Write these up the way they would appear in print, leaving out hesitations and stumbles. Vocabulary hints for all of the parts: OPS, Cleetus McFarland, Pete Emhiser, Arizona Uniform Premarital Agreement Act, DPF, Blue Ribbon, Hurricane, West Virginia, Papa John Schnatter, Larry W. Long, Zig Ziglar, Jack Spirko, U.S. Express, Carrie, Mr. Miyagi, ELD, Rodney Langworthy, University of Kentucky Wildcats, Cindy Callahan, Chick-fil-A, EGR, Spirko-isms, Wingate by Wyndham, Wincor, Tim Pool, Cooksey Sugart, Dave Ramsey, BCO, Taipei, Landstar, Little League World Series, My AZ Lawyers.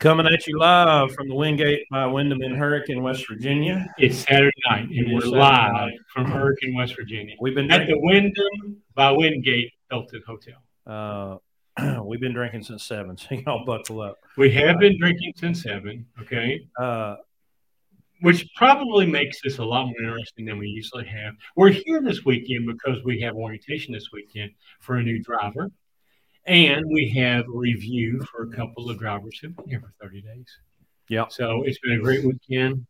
Coming at you live from the Wingate by Wyndham in Hurricane, West Virginia. It's Saturday night, and we're live from Hurricane, West Virginia. We've been at the Wyndham by Wingate Hilton Hotel. We've been drinking since 7, so y'all buckle up. We have been drinking since 7, okay? Which probably makes this a lot more interesting than we usually have. We're here this weekend because we have orientation this weekend for a new driver. And we have a review for a couple of drivers who've been here for 30 days. Yeah. So it's been a great weekend.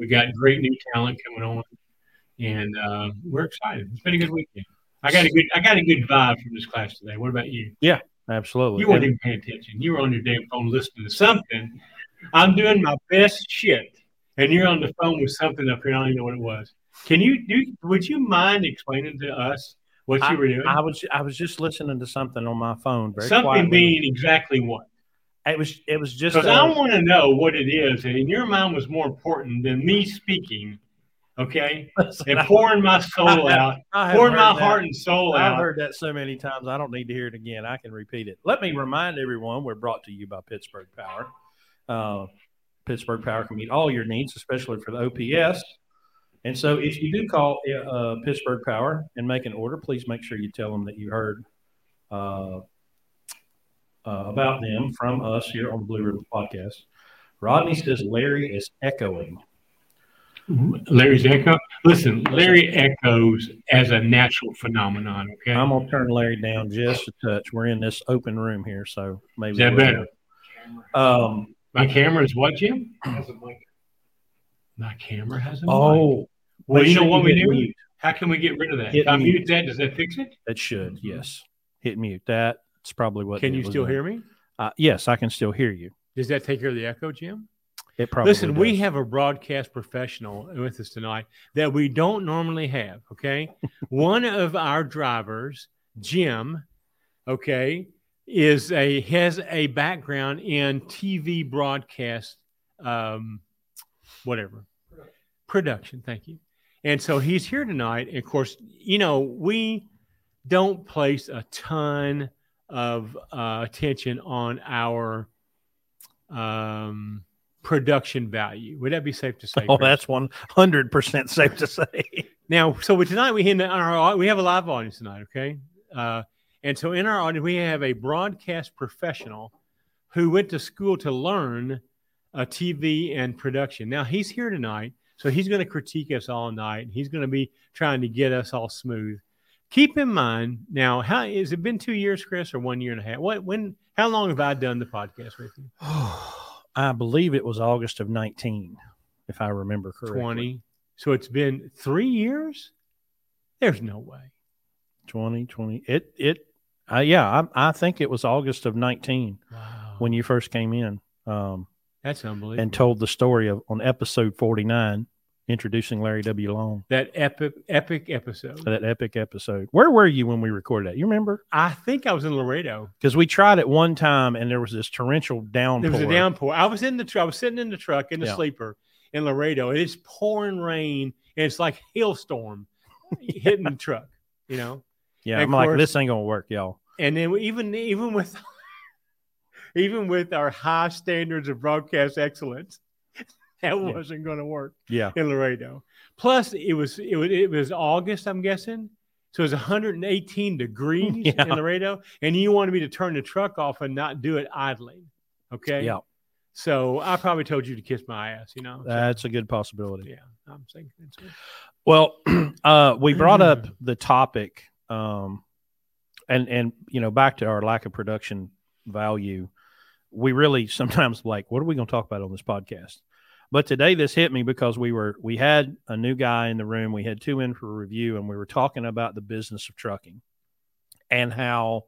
We got great new talent coming on, and we're excited. It's been a good weekend. I got a good vibe from this class today. What about you? Yeah, absolutely. You weren't even paying attention. You were on your damn phone listening to something. I'm doing my best shit, and you're on the phone with something up here. I don't even know what it was. Can you do? Would you mind explaining to us what you were doing? I was just listening to something on my phone. Something being exactly what? It was just because I want to know what it is, and in your mind was more important than me speaking. Okay, and pouring my soul out, pouring my heart and soul out. I've heard that so many times, I don't need to hear it again. I can repeat it. Let me remind everyone, we're brought to you by Pittsburgh Power. Pittsburgh Power can meet all your needs, especially for the OPS. And so if you do call Pittsburgh Power and make an order, please make sure you tell them that you heard about them from us here on the Blue Ribbon podcast. Rodney says Larry is echoing. Larry's echo. Listen, Larry echoes as a natural phenomenon. Okay, I'm gonna turn Larry down just a touch. We're in this open room here, so maybe is that better? My camera is what, Jim? Has a mic. My camera has a mic. Oh, well, you know what we do? Mute. How can we get rid of that? If I mute that, does that fix it? It should. Yes. Hit mute. That's probably what. Can you still hear me? Yes, I can still hear you. Does that take care of the echo, Jim? It probably does. We have a broadcast professional with us tonight that we don't normally have, okay? One of our drivers, Jim, okay, has a background in TV broadcast, production, thank you. And so he's here tonight. And of course, you know, we don't place a ton of attention on our production value. Would that be safe to say? Oh, Chris? That's 100% safe to say. Now, so tonight we have a live audience tonight, okay? And so in our audience, we have a broadcast professional who went to school to learn TV and production. Now, he's here tonight, so he's going to critique us all night. He's going to be trying to get us all smooth. Keep in mind, now, how has it been 2 years, Chris, or 1.5 years? How long have I done the podcast with you? I believe it was August of 19, if I remember correctly. 20. So it's been 3 years? There's no way. 2020. I think it was August of 19 when you first came in. That's unbelievable. And told the story on episode 49, introducing Larry W. Long. That epic episode. Where were you when we recorded that? You remember? I think I was in Laredo. Because we tried it one time, and there was this torrential downpour. There was a downpour. I was sitting in the truck in the sleeper in Laredo, and it's pouring rain, and it's like hailstorm hitting the truck, you know? Yeah, and I'm like, this ain't going to work, y'all. And then even with our high standards of broadcast excellence, that wasn't going to work. Yeah. In Laredo. Plus, it was August, I'm guessing. So it was 118 degrees in Laredo, and you wanted me to turn the truck off and not do it idling. Okay. Yeah. So I probably told you to kiss my ass. You know. That's a good possibility. Yeah, I'm thinking so. Well, we brought up the topic, and you know, back to our lack of production value. We really sometimes like, what are we going to talk about on this podcast? But today this hit me because we had a new guy in the room. We had two in for review, and we were talking about the business of trucking and how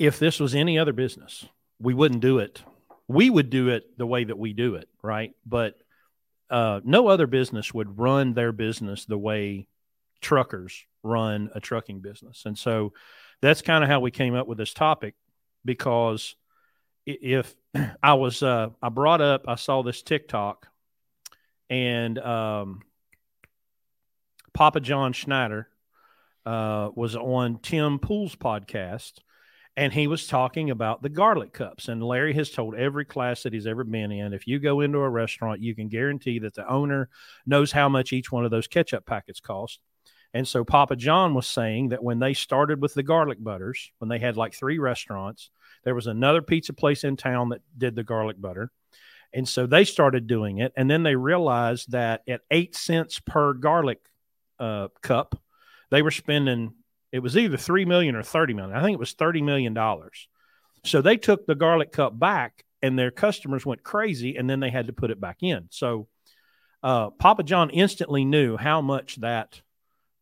if this was any other business, we wouldn't do it. We would do it the way that we do it, right? But no other business would run their business the way truckers run a trucking business. And so that's kind of how we came up with this topic, because I saw this TikTok, and Papa John Schnatter was on Tim Pool's podcast, And he was talking about the garlic cups. And Larry has told every class that he's ever been in, if you go into a restaurant, you can guarantee that the owner knows how much each one of those ketchup packets cost. And so Papa John was saying that when they started with the garlic butters, when they had like 3 restaurants, there was another pizza place in town that did the garlic butter. And so they started doing it. And then they realized that at 8 cents per garlic cup, they were spending, it was either $3 million or $30 million. I think it was $30 million. So they took the garlic cup back and their customers went crazy, and then they had to put it back in. So Papa John instantly knew how much that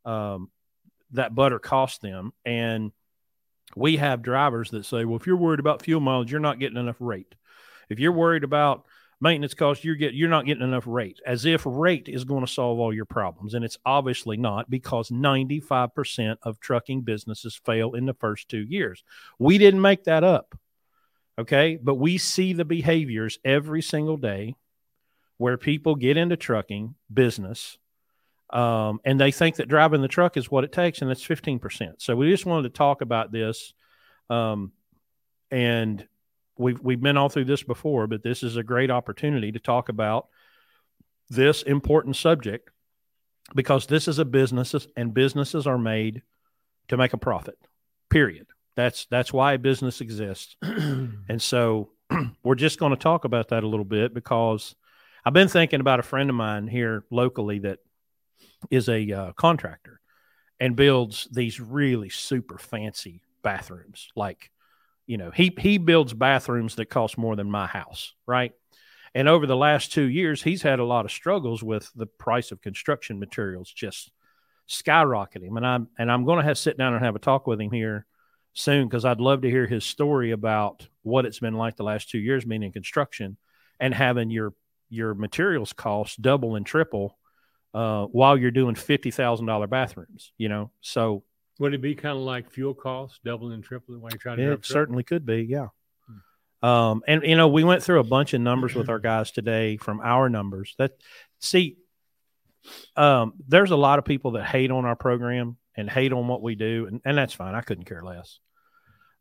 that butter cost them. And we have drivers that say, well, if you're worried about fuel mileage, you're not getting enough rate. If you're worried about maintenance costs, you're not getting enough rate, as if rate is going to solve all your problems. And it's obviously not, because 95% of trucking businesses fail in the first 2 years. We didn't make that up. Okay. But we see the behaviors every single day where people get into trucking business and they think that driving the truck is what it takes. And that's 15%. So we just wanted to talk about this. And We've been all through this before, but this is a great opportunity to talk about this important subject, because this is a business, and businesses are made to make a profit, period. That's why a business exists. And so we're just going to talk about that a little bit, because I've been thinking about a friend of mine here locally that is a contractor and builds these really super fancy bathrooms. Like, you know, he builds bathrooms that cost more than my house, right? And over the last 2 years, he's had a lot of struggles with the price of construction materials just skyrocketing. And I'm going to have sit down and have a talk with him here soon, because I'd love to hear his story about what it's been like the last 2 years being in construction and having your materials costs double and triple while you're doing $50,000 bathrooms, you know? So would it be kind of like fuel costs doubling and tripling when you're trying to drive a truck? It certainly could be, yeah. And, you know, we went through a bunch of numbers with our guys today from our numbers. There's a lot of people that hate on our program and hate on what we do, and that's fine. I couldn't care less.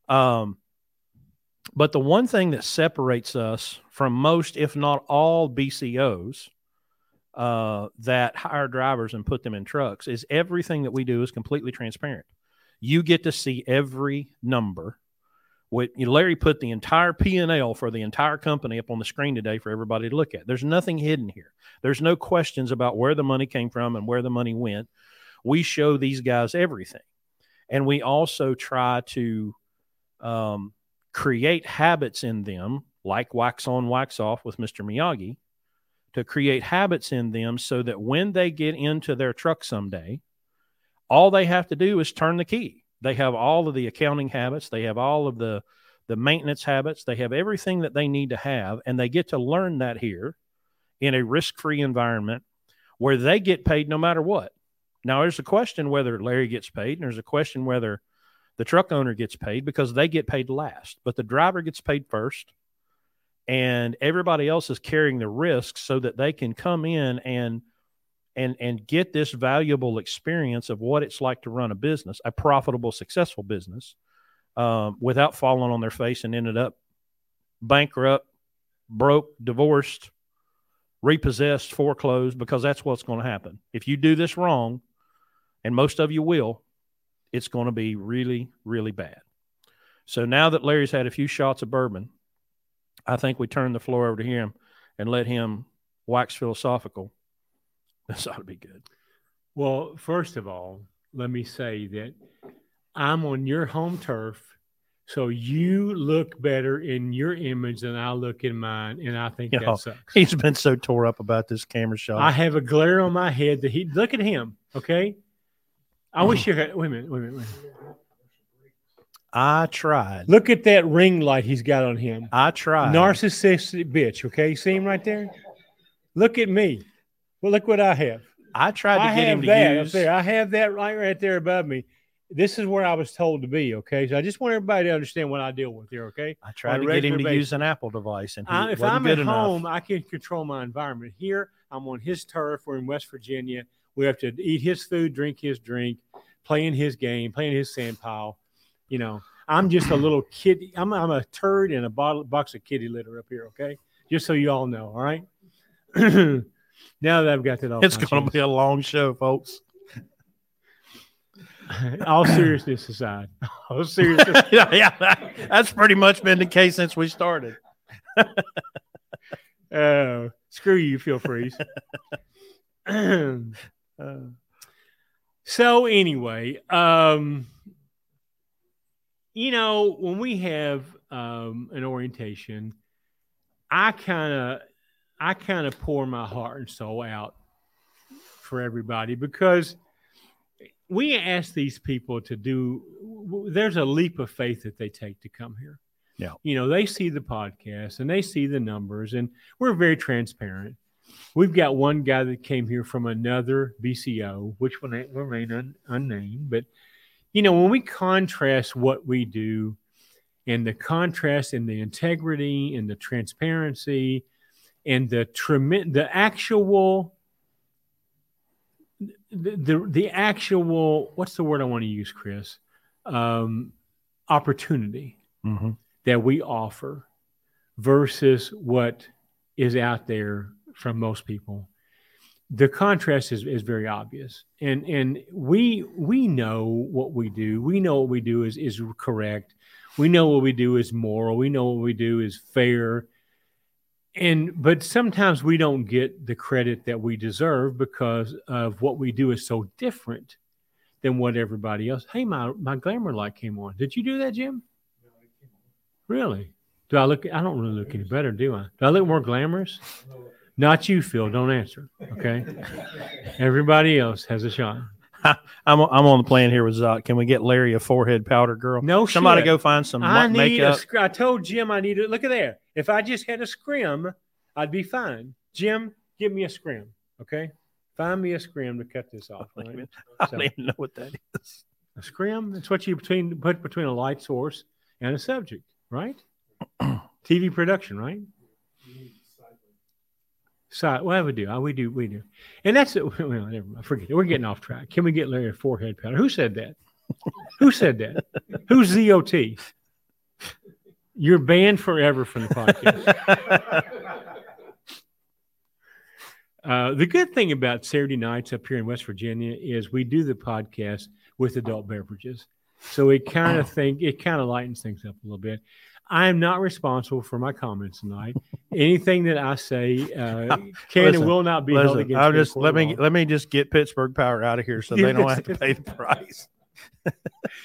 But the one thing that separates us from most, if not all, BCOs that hire drivers and put them in trucks is everything that we do is completely transparent. You get to see every number. Larry put the entire P&L for the entire company up on the screen today for everybody to look at. There's nothing hidden here. There's no questions about where the money came from and where the money went. We show these guys everything. And we also try to create habits in them, like wax on, wax off with Mr. Miyagi, to create habits in them so that when they get into their truck someday, all they have to do is turn the key. They have all of the accounting habits. They have all of the maintenance habits. They have everything that they need to have, and they get to learn that here in a risk-free environment where they get paid no matter what. Now, there's a question whether Larry gets paid, and there's a question whether the truck owner gets paid, because they get paid last, but the driver gets paid first. And everybody else is carrying the risk so that they can come in and get this valuable experience of what it's like to run a business, a profitable, successful business, without falling on their face and ended up bankrupt, broke, divorced, repossessed, foreclosed, because that's what's going to happen. If you do this wrong, and most of you will, it's going to be really, really bad. So now that Larry's had a few shots of bourbon, I think we turn the floor over to him and let him wax philosophical. This ought to be good. Well, first of all, let me say that I'm on your home turf, so you look better in your image than I look in mine, and I think that sucks. He's been so tore up about this camera shot. I have a glare on my head that he – look at him, okay? I wish you had – wait a minute. I tried. Look at that ring light he's got on him. I tried. Narcissistic bitch, okay? You see him right there? Look at me. Well, look what I have. I tried to get him to use. I have that right there above me. This is where I was told to be, okay? So I just want everybody to understand what I deal with here, okay? I tried to get him to use an Apple device. And if I'm at home, I can control my environment. Here, I'm on his turf. We're in West Virginia. We have to eat his food, drink his drink, play in his game, play in his sand pile. You know, I'm just a little kitty. I'm a turd in a box of kitty litter up here, okay? Just so you all know, all right? Now that I've got that off, it's going to be a long show, folks. All seriousness aside. All seriousness. That's pretty much been the case since we started. Screw you, feel free. So anyway, you know, when we have an orientation, I kind of pour my heart and soul out for everybody, because we ask these people to do, there's a leap of faith that they take to come here. Yeah. You know, they see the podcast and they see the numbers, and we're very transparent. We've got one guy that came here from another BCO, which will remain unnamed. But, you know, when we contrast what we do and the contrast and the integrity and the transparency and the actual, what's the word I want to use, Chris? Opportunity that we offer versus what is out there from most people. The contrast is very obvious. And we know what we do. We know what we do is correct. We know what we do is moral. We know what we do is fair. But sometimes we don't get the credit that we deserve because of what we do is so different than what everybody else. Hey, my glamour light came on. Did you do that, Jim? No, it came on. Really? Do I look? I don't really look any better, do I? Do I look more glamorous? No. Not you, Phil. Don't answer. Okay. Everybody else has a shot. I'm on the plan here with Zoc. Can we get Larry a forehead powder girl? No, somebody go find some makeup. I told Jim I needed. Look at there. If I just had a scrim, I'd be fine. Jim, give me a scrim. Okay. Find me a scrim to cut this off. Right? I don't even know what that is. A scrim. It's what you put between a light source and a subject, right? TV production, right? Side, whatever we do, we do, and that's it. Well, never mind, forget it. We're getting off track. Can we get Larry a forehead powder? Who said that? Who said that? Who's ZOT? You're banned forever from the podcast. The good thing about Saturday nights up here in West Virginia is we do the podcast with adult beverages, so it kind of lightens things up a little bit. I am not responsible for my comments tonight. Anything that I say can and will not be held against me. Let me just get Pittsburgh Power out of here so they don't have to pay the price.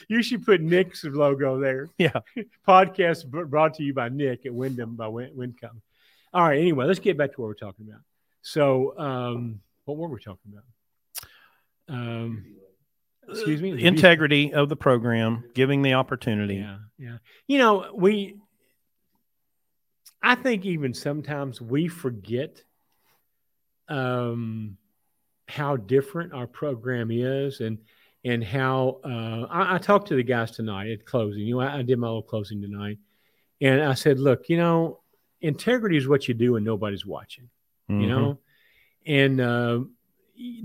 You should put Nick's logo there. Yeah. Podcast brought to you by Nick at Wyndham by Wyndcom. All right. Anyway, let's get back to what we're talking about. So, what were we talking about? Excuse me? Integrity of the program, giving the opportunity. Yeah. You know, I think even sometimes we forget how different our program is and how I talked to the guys tonight at closing. You know, I did my little closing tonight. And I said, look, you know, integrity is what you do when nobody's watching, you know, and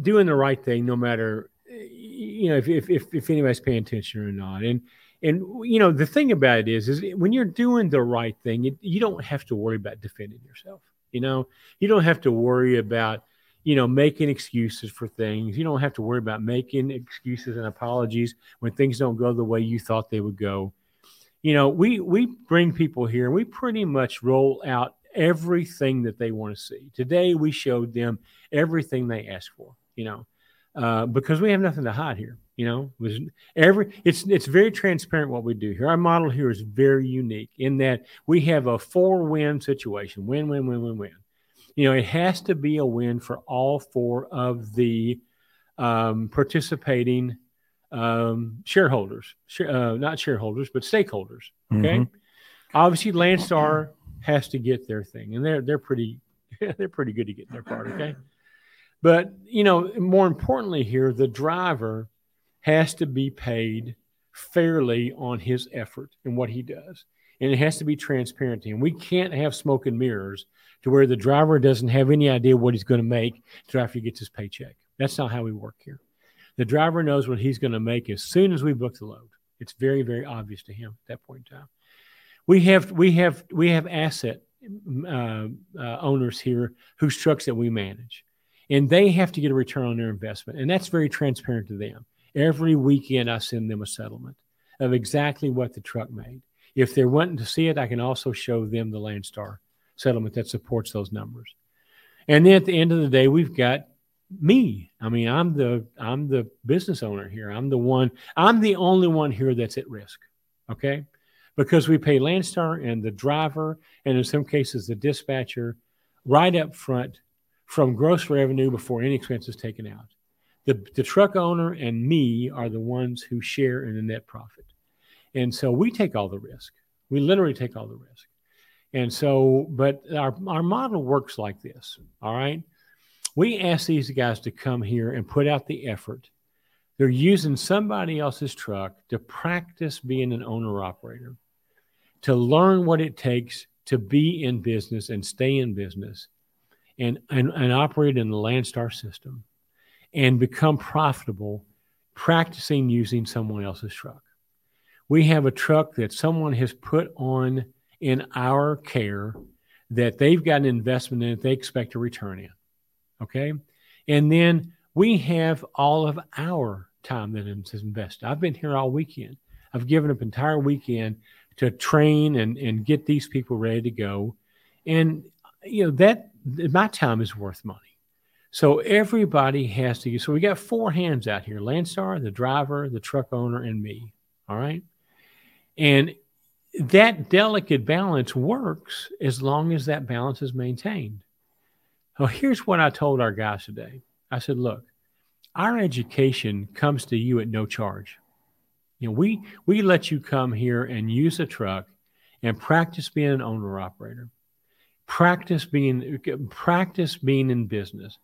doing the right thing no matter – you know, if anybody's paying attention or not. And you know, the thing about it is when you're doing the right thing, you don't have to worry about defending yourself. You know, you don't have to worry about, you know, making excuses for things. You don't have to worry about making excuses and apologies when things don't go the way you thought they would go. You know, we bring people here and we pretty much roll out everything that they want to see. Today, we showed them everything they asked for, you know. Because we have nothing to hide here, you know. It's very transparent what we do here. Our model here is very unique in that we have a 4-win situation: win. You know, it has to be a win for all 4 of the participating stakeholders. Okay, obviously Landstar has to get their thing, and they're pretty good to get their part. Okay. But, you know, more importantly here, the driver has to be paid fairly on his effort and what he does. And it has to be transparent. And we can't have smoke and mirrors to where the driver doesn't have any idea what he's going to make until after he gets his paycheck. That's not how we work here. The driver knows what he's going to make as soon as we book the load. It's very, very obvious to him at that point in time. We have asset owners here whose trucks that we manage, and they have to get a return on their investment, and that's very transparent to them. Every weekend, I send them a settlement of exactly what the truck made. If they're wanting to see it, I can also show them the Landstar settlement that supports those numbers. And then at the end of the day, we've got me. I mean, I'm the business owner here. I'm the only one here that's at risk. Okay. Because we pay Landstar and the driver, and in some cases the dispatcher, right up front from gross revenue before any expenses taken out. The truck owner and me are the ones who share in the net profit. And so we take all the risk. We literally take all the risk. And so, but our model works like this, all right? We ask these guys to come here and put out the effort. They're using somebody else's truck to practice being an owner-operator, to learn what it takes to be in business and stay in business and operate in the Landstar system and become profitable practicing using someone else's truck. We have a truck that someone has put on in our care that they've got an investment in that they expect a return in, okay? And then we have all of our time that is invested. I've been here all weekend. I've given up entire weekend to train and get these people ready to go. And, you know, that my time is worth money. So everybody has to use. So we got four hands out here, Landstar, the driver, the truck owner, and me, all right? And that delicate balance works as long as that balance is maintained. So here's what I told our guys today. I said, look, our education comes to you at no charge. You know, we let you come here and use a truck and practice being an owner-operator, practice being in business,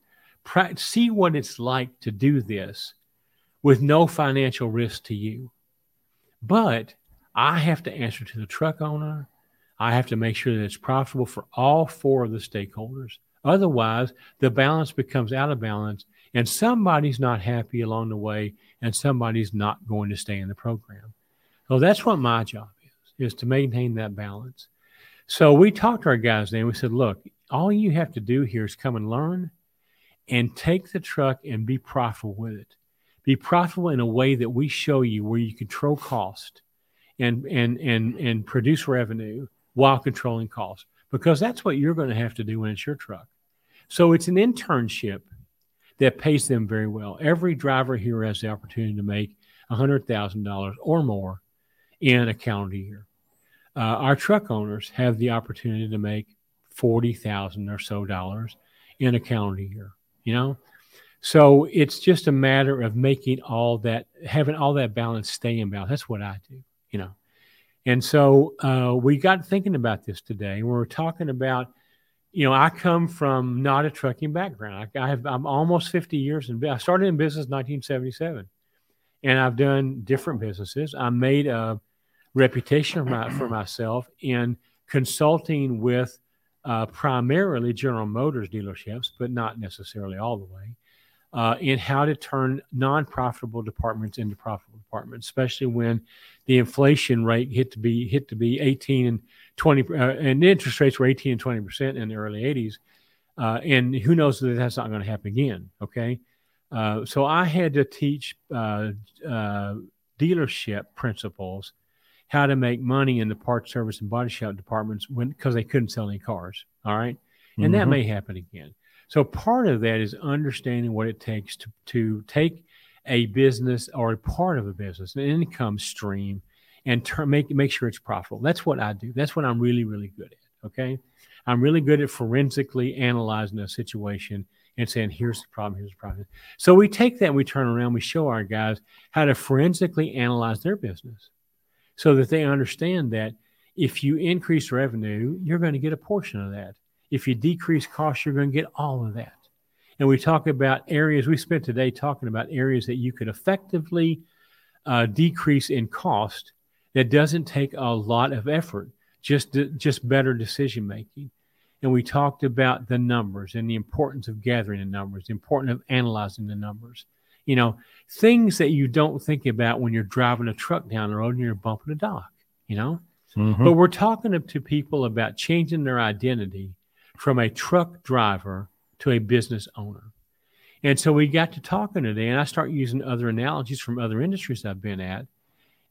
see what it's like to do this with no financial risk to you. But I have to answer to the truck owner. I have to make sure that it's profitable for all four of the stakeholders. Otherwise, the balance becomes out of balance, and somebody's not happy along the way, and somebody's not going to stay in the program. So that's what my job is to maintain that balance. So we talked to our guys then. We said, look, all you have to do here is come and learn and take the truck and be profitable with it. Be profitable in a way that we show you where you control cost and produce revenue while controlling cost. Because that's what you're going to have to do when it's your truck. So it's an internship that pays them very well. Every driver here has the opportunity to make $100,000 or more in a calendar year. Our truck owners have the opportunity to make $40,000 or so in a calendar year, you know? So it's just a matter of making all that, having all that balance stay in balance. That's what I do, you know? And so we got thinking about this today. We were talking about, you know, I come from not a trucking background. I'm almost 50 years in. I started in business in 1977, and I've done different businesses. I made a reputation for myself in consulting with primarily General Motors dealerships, but not necessarily all the way, in how to turn non-profitable departments into profitable departments, especially when the inflation rate hit to be 18 and 20, and interest rates were 18 and 20% in the early 80s. And who knows that that's not going to happen again. Okay. So I had to teach dealership principals how to make money in the parts, service, and body shop departments because they couldn't sell any cars. All right. And that may happen again. So part of that is understanding what it takes to take a business or a part of a business, an income stream, and make sure it's profitable. That's what I do. That's what I'm really, really good at, okay? I'm really good at forensically analyzing a situation and saying, here's the problem, here's the problem. So we take that and we turn around, we show our guys how to forensically analyze their business so that they understand that if you increase revenue, you're going to get a portion of that. If you decrease costs, you're going to get all of that. And we talk about areas, we spent today talking about areas that you could effectively decrease in cost that doesn't take a lot of effort, just better decision-making. And we talked about the numbers and the importance of gathering the numbers, the importance of analyzing the numbers you know, things that you don't think about when you're driving a truck down the road and you're bumping a dock, you know. Mm-hmm. But we're talking to people about changing their identity from a truck driver to a business owner. And so we got to talking today, and I start using other analogies from other industries I've been at.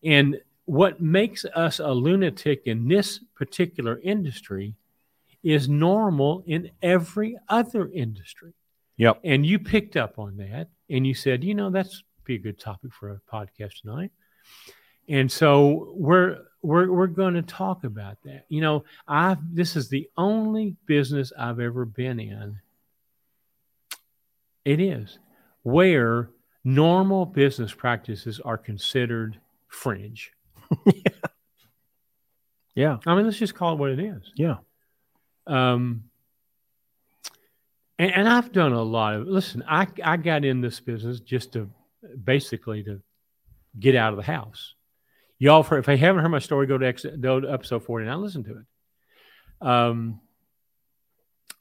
And what makes us a lunatic in this particular industry is normal in every other industry. Yep. And you picked up on that, and you said, you know, that's be a good topic for a podcast tonight. And so we're going to talk about that. You know, this is the only business I've ever been in. It is where normal business practices are considered fringe. Yeah. I mean, let's just call it what it is. Yeah. And I've done a lot of, listen, I got in this business just to basically to get out of the house. Y'all, if you haven't heard my story, go to episode 49, listen to it.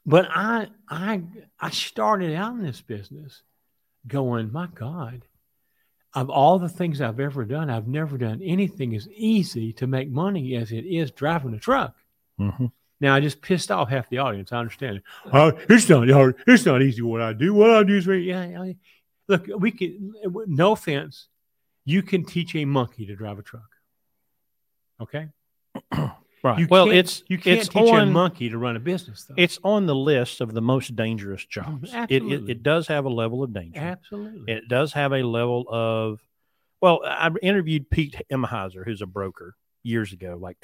But I started out in this business going, my God, of all the things I've ever done, I've never done anything as easy to make money as it is driving a truck. Mm-hmm. Now, I just pissed off half the audience. I understand it. It's not easy what I do. What I do is very, yeah. Look, we can, no offense, you can teach a monkey to drive a truck. Okay? Right. You can't teach a monkey to run a business, though. It's on the list of the most dangerous jobs. Absolutely. It does have a level of danger. Absolutely. It does have a level of, well, I interviewed Pete Emhiser, who's a broker, years ago, like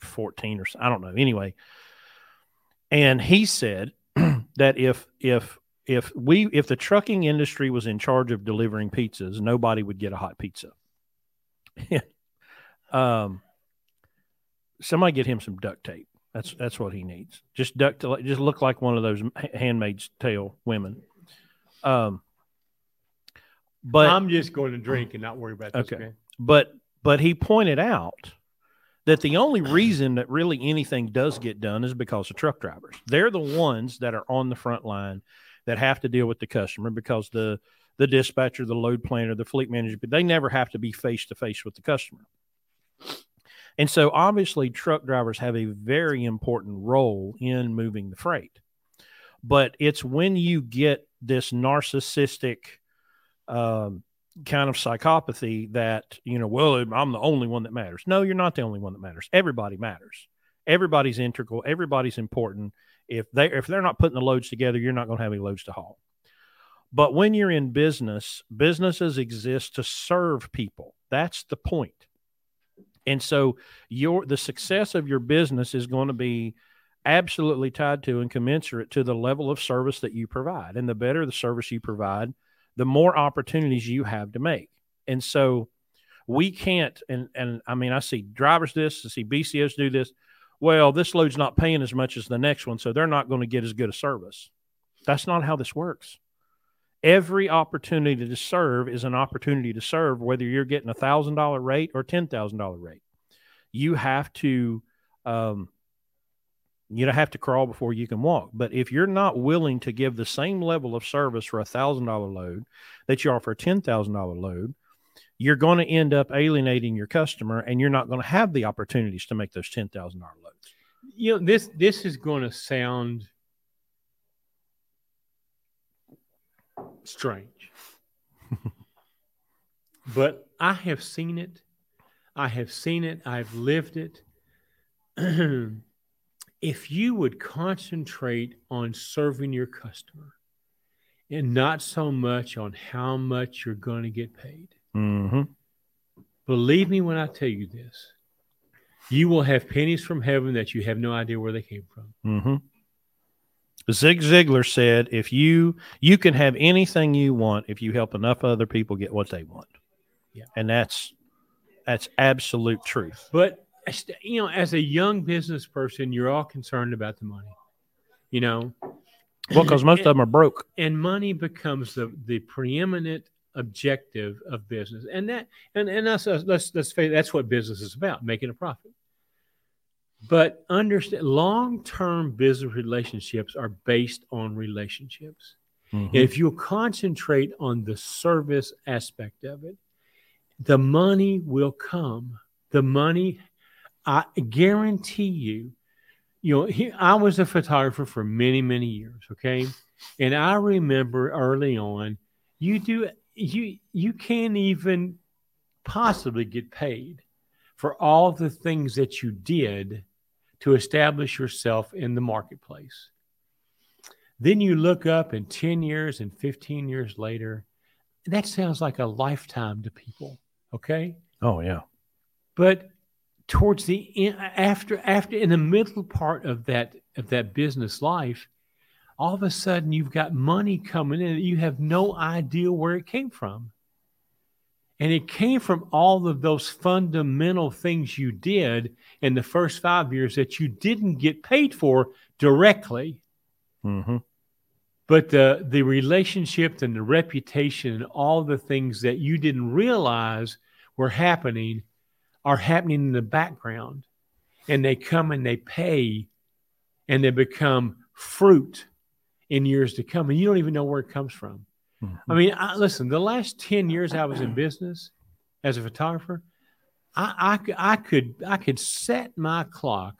14 or so, I don't know. Anyway, and he said that if the trucking industry was in charge of delivering pizzas, nobody would get a hot pizza. Somebody get him some duct tape. That's what he needs. Just just look like one of those Handmaid's Tale women. But I'm just going to drink and not worry about this. Okay, but he pointed out that the only reason that really anything does get done is because of truck drivers. They're the ones that are on the front line that have to deal with the customer, because the dispatcher, the load planner, the fleet manager, but they never have to be face-to-face with the customer. And so obviously truck drivers have a very important role in moving the freight. But it's when you get this narcissistic kind of psychopathy that, you know, well, I'm the only one that matters. No, you're not the only one that matters. Everybody matters. Everybody's integral. Everybody's important. If they're not putting the loads together, you're not going to have any loads to haul. But when you're in business, businesses exist to serve people. That's the point. And so the success of your business is going to be absolutely tied to and commensurate to the level of service that you provide. And the better the service you provide, the more opportunities you have to make. And so we can't, and I mean, I see drivers I see BCOs do this. Well, this load's not paying as much as the next one, so they're not going to get as good a service. That's not how this works. Every opportunity to serve is an opportunity to serve, whether you're getting a $1,000 rate or $10,000 rate. You have to, you don't have to crawl before you can walk. But if you're not willing to give the same level of service for a $1,000 load that you are for a $10,000 load, you're going to end up alienating your customer, and you're not going to have the opportunities to make those $10,000 loads. You know, this is going to sound strange, but I have seen it. I've lived it. If you would concentrate on serving your customer and not so much on how much you're going to get paid, mm-hmm. Believe me when I tell you this, you will have pennies from heaven that you have no idea where they came from. Mm-hmm. Zig Ziglar said, if you can have anything you want if you help enough other people get what they want. Yeah. And that's absolute truth. But you know, as a young business person, you're all concerned about the money, you know. Well, because most of them are broke. And money becomes the preeminent objective of business. Let's face it, that's what business is about, making a profit. But understand, long-term business relationships are based on relationships. Mm-hmm. If you concentrate on the service aspect of it, the money will come. The money, I guarantee you. You know, I was a photographer for many, many years. Okay, and I remember early on, you can't even possibly get paid for all the things that you did to establish yourself in the marketplace. Then you look up and 10 years and 15 years later, that sounds like a lifetime to people. Okay. Oh yeah. But towards the end, after in the middle part of that business life, all of a sudden you've got money coming in that you have no idea where it came from. And it came from all of those fundamental things you did in the first 5 years that you didn't get paid for directly. Mm-hmm. But the relationship and the reputation and all the things that you didn't realize were happening are happening in the background. And they come and they pay and they become fruit in years to come. And you don't even know where it comes from. Mm-hmm. I mean, listen, the last 10 years I was in business as a photographer, I could set my clock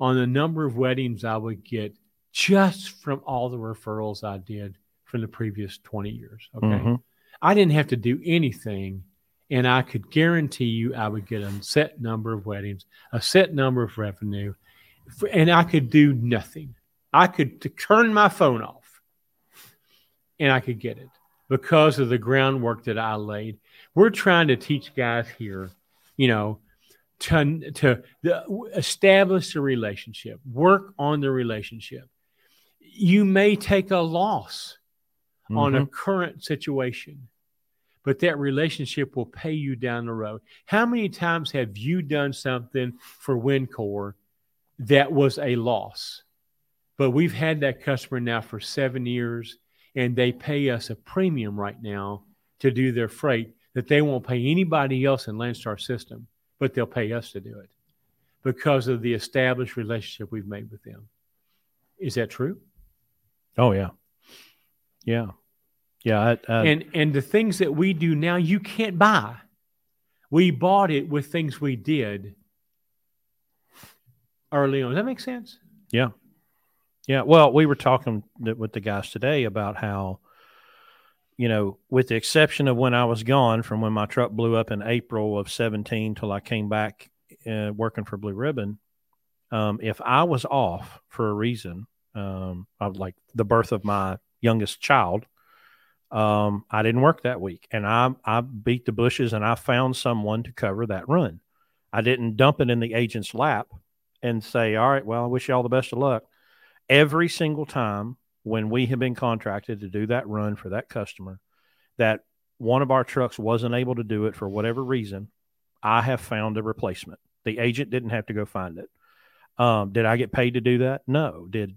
on the number of weddings I would get just from all the referrals I did from the previous 20 years. Okay. Mm-hmm. I didn't have to do anything, and I could guarantee you I would get a set number of weddings, a set number of revenue, and I could do nothing. I could turn my phone off and I could get it because of the groundwork that I laid. We're trying to teach guys here, you know, to establish a relationship, work on the relationship. You may take a loss mm-hmm. on a current situation, but that relationship will pay you down the road. How many times have you done something for Wincor that was a loss? But we've had that customer now for 7 years, and they pay us a premium right now to do their freight that they won't pay anybody else in Landstar system, but they'll pay us to do it because of the established relationship we've made with them. Is that true? Oh, yeah. Yeah. Yeah. And the things that we do now, you can't buy. We bought it with things we did early on. Does that make sense? Yeah. Yeah, well, we were talking with the guys today about how, you know, with the exception of when I was gone from when my truck blew up in April of 17 till I came back working for Blue Ribbon, if I was off for a reason, I was like the birth of my youngest child, I didn't work that week. And I beat the bushes and I found someone to cover that run. I didn't dump it in the agent's lap and say, all right, well, I wish you all the best of luck. Every single time when we have been contracted to do that run for that customer, that one of our trucks wasn't able to do it for whatever reason, I have found a replacement. The agent didn't have to go find it. Did I get paid to do that? No. Did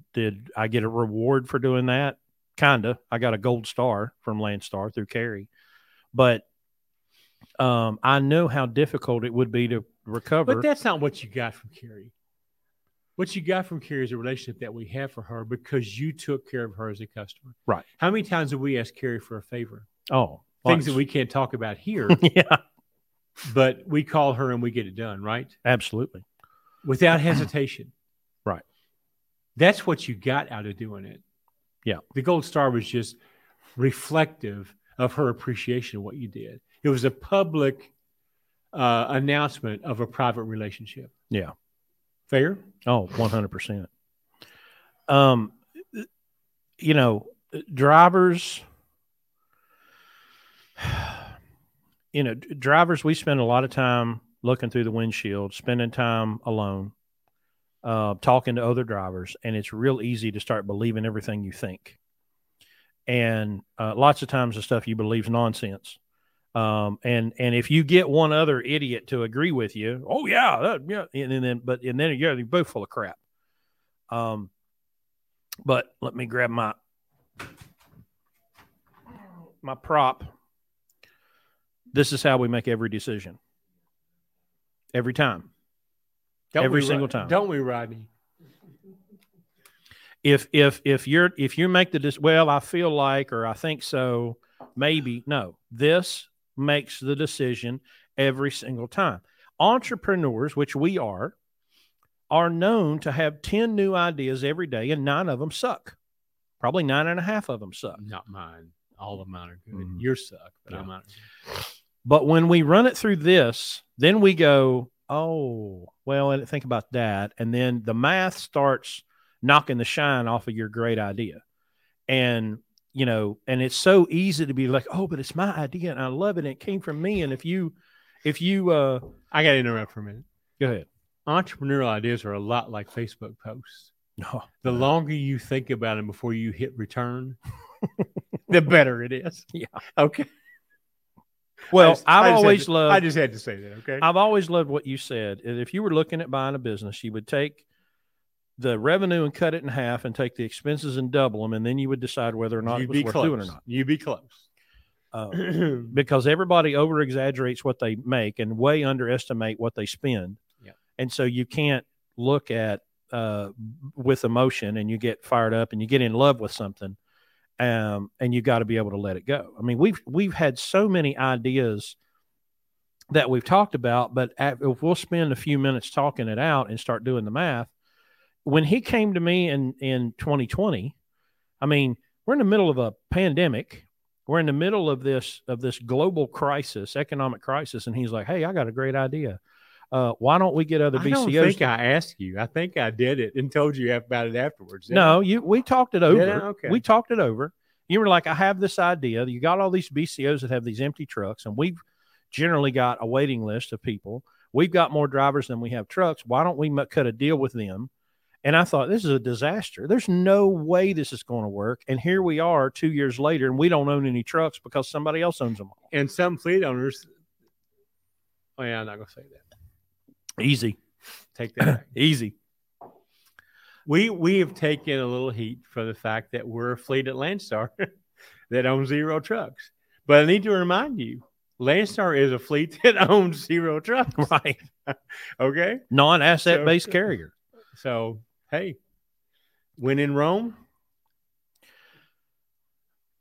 I get a reward for doing that? Kinda. I got a gold star from Landstar through Carrie, but I know how difficult it would be to recover. But that's not what you got from Carrie. What you got from Carrie is a relationship that we have for her because you took care of her as a customer. Right. How many times have we asked Carrie for a favor? Oh, things that we can't talk about here. Yeah. But we call her and we get it done, right? Absolutely. Without hesitation. Right. That's what you got out of doing it. Yeah. The gold star was just reflective of her appreciation of what you did. It was a public announcement of a private relationship. Yeah. Fair? Oh, 100%. You know, drivers, we spend a lot of time looking through the windshield, spending time alone, talking to other drivers, and it's real easy to start believing everything you think. And lots of times the stuff you believe is nonsense. And if you get one other idiot to agree with you, oh yeah, and then you're both full of crap. But let me grab my prop. This is how we make every decision. Every time. Every single time. Don't we, Rodney? If you make the well, I feel like, or I think so, maybe no. This makes the decision every single time. Entrepreneurs, which we are known to have 10 new ideas every day, and 9 of them suck. Probably 9.5 of them suck. Not mine. All of mine are good. Mm-hmm. Yours suck, but yeah. I'm not. But when we run it through this, then we go, oh, well, and think about that. And then the math starts knocking the shine off of your great idea. And, you know, and it's so easy to be like, oh, but it's my idea and I love it. And it came from me. And if you I got to interrupt for a minute. Go ahead. Entrepreneurial ideas are a lot like Facebook posts. No, the longer you think about it before you hit return, the better it is. Yeah. Okay. Well, I just had to say that. Okay. I've always loved what you said. If you were looking at buying a business, you would take the revenue and cut it in half and take the expenses and double them. And then you would decide whether or not it was worth doing or not. You'd be close. Because everybody over exaggerates what they make and way underestimate what they spend. Yeah. And so you can't look at with emotion, and you get fired up and you get in love with something. And you got to be able to let it go. I mean, we've had so many ideas that we've talked about, but if we'll spend a few minutes talking it out and start doing the math. When he came to me in 2020, I mean, we're in the middle of a pandemic. We're in the middle of this global crisis, economic crisis. And he's like, hey, I got a great idea. Why don't we get other BCOs? I don't think I asked you. I think I did it and told you about it afterwards. No, we talked it over. Yeah, okay. We talked it over. You were like, I have this idea. You got all these BCOs that have these empty trucks, and we've generally got a waiting list of people. We've got more drivers than we have trucks. Why don't we cut a deal with them? And I thought, this is a disaster. There's no way this is going to work. And here we are 2 years later, and we don't own any trucks because somebody else owns them all. And some fleet owners – oh, yeah, I'm not going to say that. Easy. Take that back. Easy. We have taken a little heat for the fact that we're a fleet at Landstar that owns 0 trucks. But I need to remind you, Landstar is a fleet that owns 0 trucks. Right. Okay? Non-asset-based carrier. So, hey, when in Rome.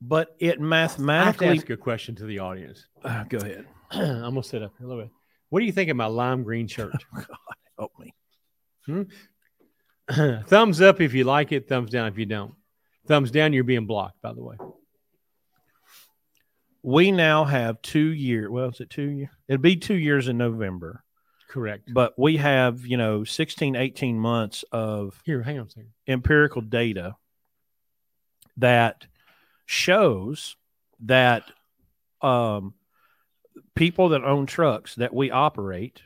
But it mathematically. I have to ask a question to the audience. Go ahead. I'm going to sit up here a little bit. What do you think of my lime green shirt? Oh, God, help me. Thumbs up if you like it. Thumbs down if you don't. Thumbs down, you're being blocked, by the way. We now have 2 years. Well, is it 2 years? It'll be 2 years in November. Correct. But we have, 16, 18 months of empirical data that shows that people that own trucks that we operate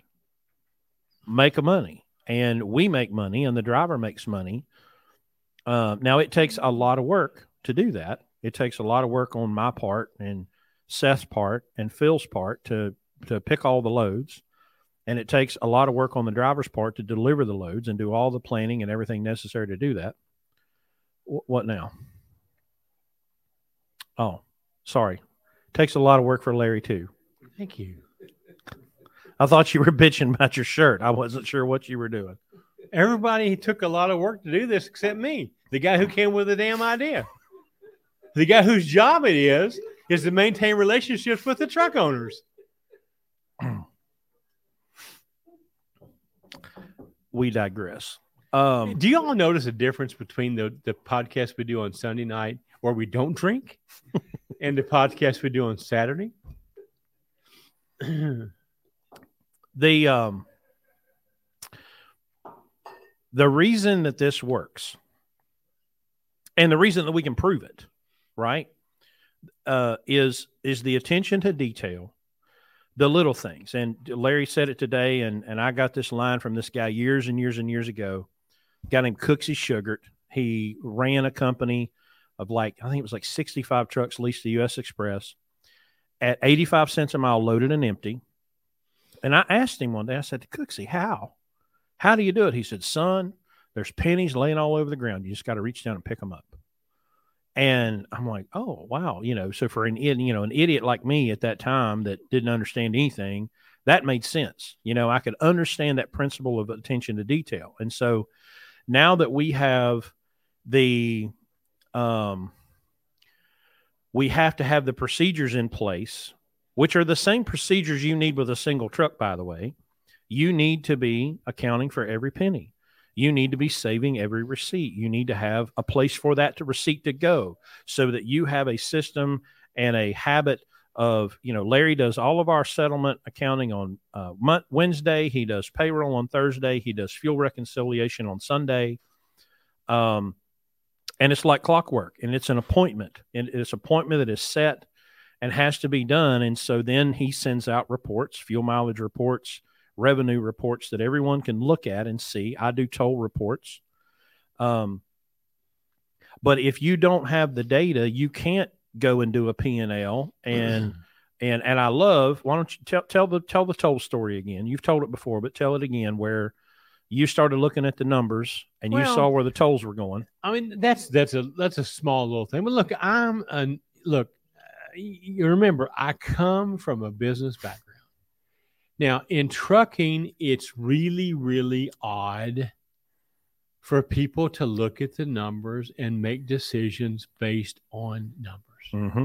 make money, and we make money, and the driver makes money. Now, it takes a lot of work to do that. It takes a lot of work on my part and Seth's part and Phil's part to pick all the loads. And it takes a lot of work on the driver's part to deliver the loads and do all the planning and everything necessary to do that. What now? Oh, sorry. Takes a lot of work for Larry, too. Thank you. I thought you were bitching about your shirt. I wasn't sure what you were doing. Everybody took a lot of work to do this except me, the guy who came with the damn idea. The guy whose job it is to maintain relationships with the truck owners. We digress. Do you all notice a difference between the podcast we do on Sunday night where we don't drink and the podcast we do on Saturday? The reason that this works and the reason that we can prove it, right, is the attention to detail, the little things. And Larry said it today, and I got this line from this guy years and years and years ago, a guy named Cooksey Sugart. He ran a company of I think it was 65 trucks leased to U.S. Express. At 85 cents a mile, loaded and empty. And I asked him one day, I said to Cooksey, how do you do it? He said, son, there's pennies laying all over the ground. You just got to reach down and pick them up. And I'm like, oh, wow. So for an idiot like me at that time that didn't understand anything, that made sense. I could understand that principle of attention to detail. And so now that we have we have to have the procedures in place, which are the same procedures you need with a single truck, by the way. You need to be accounting for every penny. You need to be saving every receipt. You need to have a place for that receipt to go so that you have a system and a habit of, you know, Larry does all of our settlement accounting on Wednesday. He does payroll on Thursday. He does fuel reconciliation on Sunday. And it's like clockwork, and it's an appointment, and it's an appointment that is set and has to be done. And so then he sends out reports, fuel mileage reports, revenue reports that everyone can look at and see. I do toll reports. But if you don't have the data, you can't go and do a P&L. And I love, why don't you tell the toll story again? You've told it before, but tell it again where you started looking at the numbers and you saw where the tolls were going. I mean, that's a small little thing. But look, you remember, I come from a business background. Now, in trucking, it's really, really odd for people to look at the numbers and make decisions based on numbers. Mm-hmm.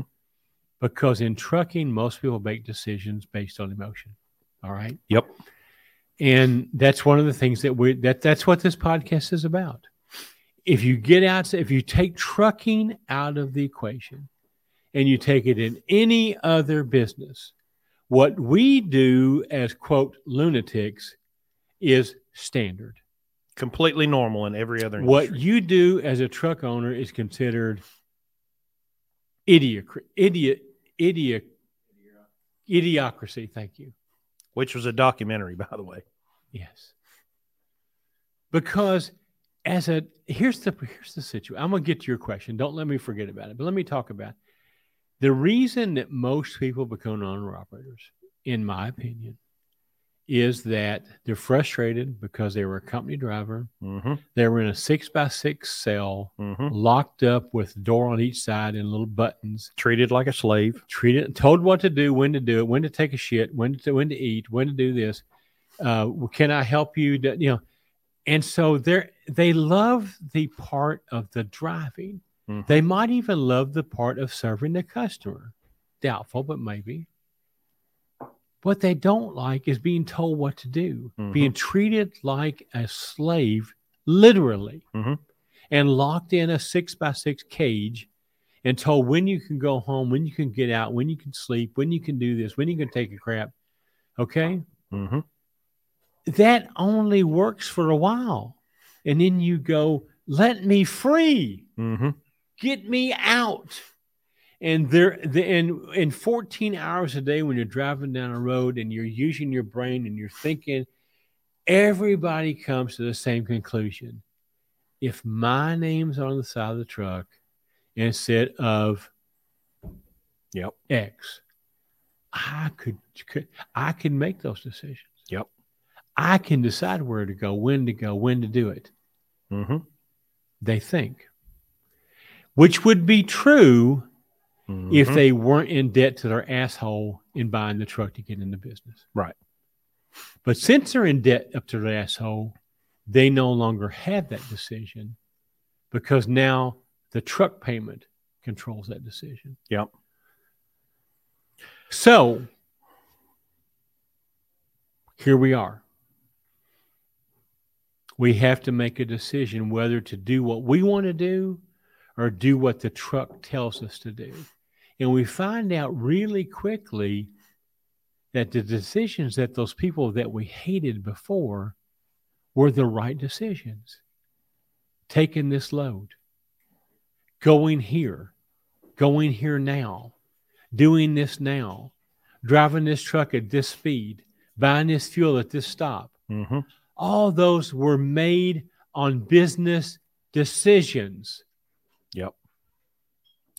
Because in trucking, most people make decisions based on emotion. All right? Yep. And that's one of the things that that's what this podcast is about. If you get out, if you take trucking out of the equation and you take it in any other business, what we do as, quote, lunatics is standard. Completely normal in every other industry. What you do as a truck owner is considered idiocracy. Thank you. Which was a documentary, by the way. Yes. Because here's the situation. I'm going to get to your question. Don't let me forget about it, but let me talk about it. The reason that most people become owner operators, in my opinion, is that they're frustrated because they were a company driver. Mm-hmm. They were in a 6x6 cell, mm-hmm. locked up with a door on each side and little buttons. Treated like a slave. Told what to do, when to do it, when to take a shit, when to eat, when to do this. Can I help you? You know, and so they love the part of the driving. Mm-hmm. They might even love the part of serving the customer. Doubtful, but maybe. What they don't like is being told what to do, mm-hmm. being treated like a slave, literally, mm-hmm. and locked in a 6x6 cage and told when you can go home, when you can get out, when you can sleep, when you can do this, when you can take a crap. Okay? Mm-hmm. That only works for a while. And then you go, let me free. Mm-hmm. Get me out. And in 14 hours a day when you're driving down a road and you're using your brain and you're thinking, everybody comes to the same conclusion. If my name's on the side of the truck instead of yep. X, I can make those decisions. Yep. I can decide where to go, when to go, when to do it. Mm-hmm. They think. Which would be true mm-hmm. if they weren't in debt to their asshole in buying the truck to get into business. Right. But since they're in debt up to their asshole, they no longer have that decision because now the truck payment controls that decision. Yep. So here we are. We have to make a decision whether to do what we want to do or do what the truck tells us to do. And we find out really quickly that the decisions that those people that we hated before were the right decisions. Taking this load, going here now, doing this now, driving this truck at this speed, buying this fuel at this stop. Mm-hmm. All those were made on business decisions. Yep.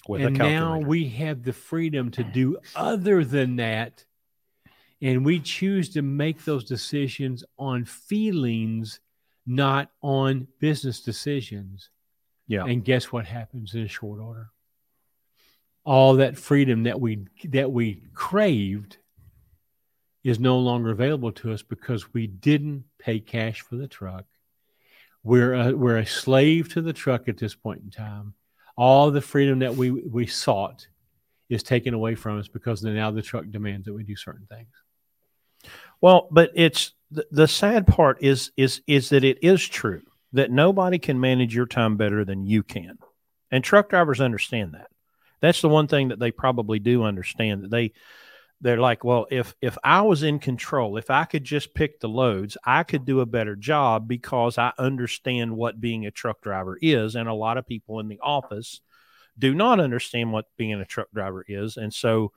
And now we have the freedom to do other than that. And we choose to make those decisions on feelings, not on business decisions. Yeah. And guess what happens in short order? All that freedom that we craved is no longer available to us because we didn't pay cash for the truck. We're a slave to the truck at this point in time. All the freedom that we sought is taken away from us because now the truck demands that we do certain things. Well, but it's the sad part is that it is true that nobody can manage your time better than you can. And truck drivers understand that. That's the one thing that they probably do understand, that they're like, well, if I was in control, if I could just pick the loads, I could do a better job because I understand what being a truck driver is. And a lot of people in the office do not understand what being a truck driver is. And so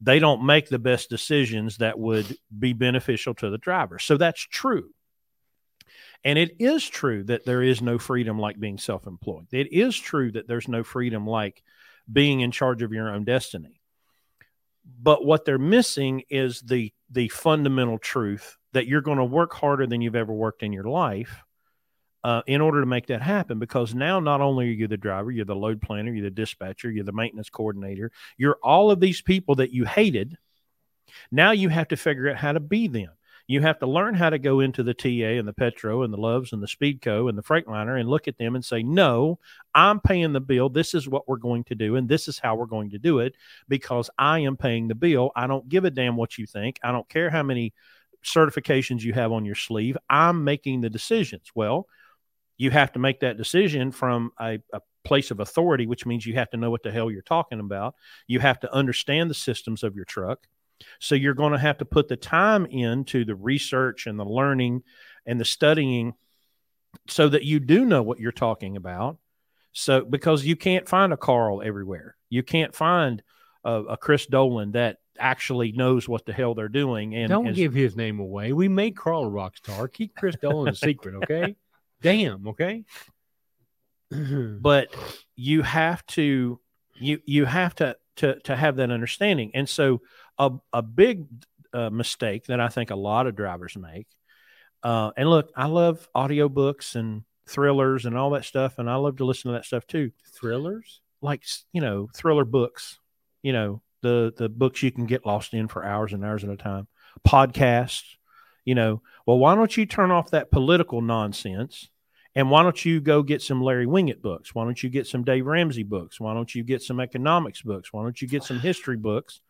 they don't make the best decisions that would be beneficial to the driver. So that's true. And it is true that there is no freedom like being self-employed. It is true that there's no freedom like being in charge of your own destiny. But what they're missing is the fundamental truth that you're going to work harder than you've ever worked in your life in order to make that happen. Because now not only are you the driver, you're the load planner, you're the dispatcher, you're the maintenance coordinator, you're all of these people that you hated. Now you have to figure out how to be them. You have to learn how to go into the TA and the Petro and the Loves and the Speedco and the Freightliner and look at them and say, no, I'm paying the bill. This is what we're going to do. And this is how we're going to do it because I am paying the bill. I don't give a damn what you think. I don't care how many certifications you have on your sleeve. I'm making the decisions. Well, you have to make that decision from a place of authority, which means you have to know what the hell you're talking about. You have to understand the systems of your truck. So you're going to have to put the time into the research and the learning and the studying so that you do know what you're talking about. So because you can't find a Carl everywhere. You can't find a Chris Dolan that actually knows what the hell they're doing. And don't give his name away. We made Carl a rock star. Keep Chris Dolan a secret, okay? Damn, okay? But you have to you have to have that understanding. And so a big mistake that I think a lot of drivers make. And look, I love audiobooks and thrillers and all that stuff. And I love to listen to that stuff too. Thrillers? Like, you know, thriller books, you know, the books you can get lost in for hours and hours at a time. Podcasts, you know, well, why don't you turn off that political nonsense? And why don't you go get some Larry Wingate books? Why don't you get some Dave Ramsey books? Why don't you get some economics books? Why don't you get some history books?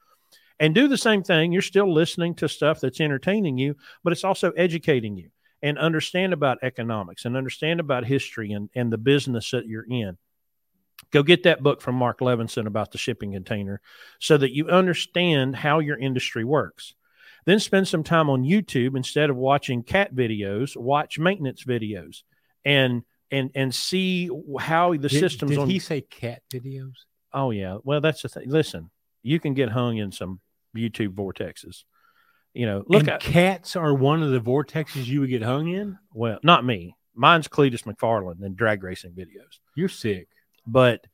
And do the same thing. You're still listening to stuff that's entertaining you, but it's also educating you and understand about economics and understand about history and the business that you're in. Go get that book from Marc Levinson about the shipping container so that you understand how your industry works. Then spend some time on YouTube. Instead of watching cat videos, watch maintenance videos and see how the systems. Did he say cat videos? Oh, yeah. Well, that's the thing. Listen, you can get hung in some YouTube vortexes. You know, look, cats are one of the vortexes you would get hung in? Well, not me. Mine's Cleetus McFarland and drag racing videos. You're sick. But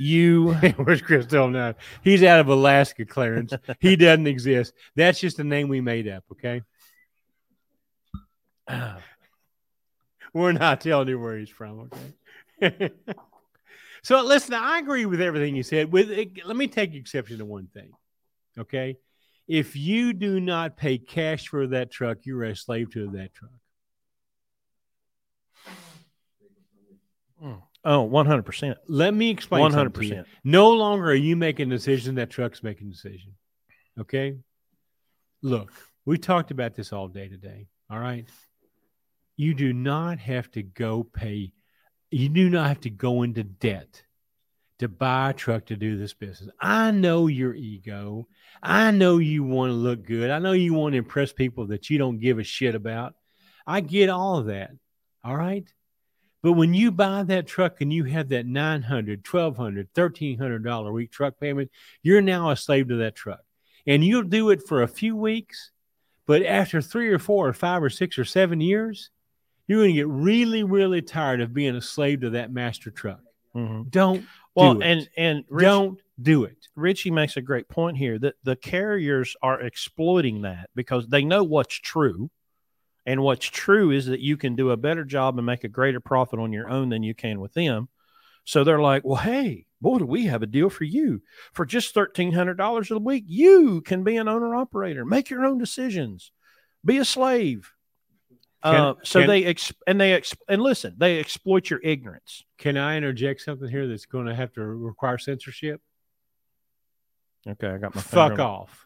you... Where's Chris Dolan now? He's out of Alaska, Clarence. He doesn't exist. That's just a name we made up, okay? We're not telling you where he's from, okay? So, listen, I agree with everything you said. Let me take exception to one thing, okay? If you do not pay cash for that truck, you're a slave to that truck. Oh, 100%. Let me explain 100%. No longer are you making a decision. That truck's making a decision, okay? Look, we talked about this all day today, all right? You do not have to go pay. You do not have to go into debt to buy a truck to do this business. I know your ego. I know you want to look good. I know you want to impress people that you don't give a shit about. I get all of that. All right. But when you buy that truck and you have that $900, $1,200, $1,300 a week truck payment, you're now a slave to that truck. And you'll do it for a few weeks. But after 3 or 4 or 5 or 6 or 7 years, you're going to get really, really tired of being a slave to that master truck. Mm-hmm. Don't do it. Richie makes a great point here that the carriers are exploiting that because they know what's true. And what's true is that you can do a better job and make a greater profit on your own than you can with them. So they're like, well, hey, boy, do we have a deal for you. For just $1,300 a week, you can be an owner-operator. Make your own decisions. Be a slave. They exploit your ignorance. Can I interject something here that's going to have to require censorship? Okay, I got my fuck off.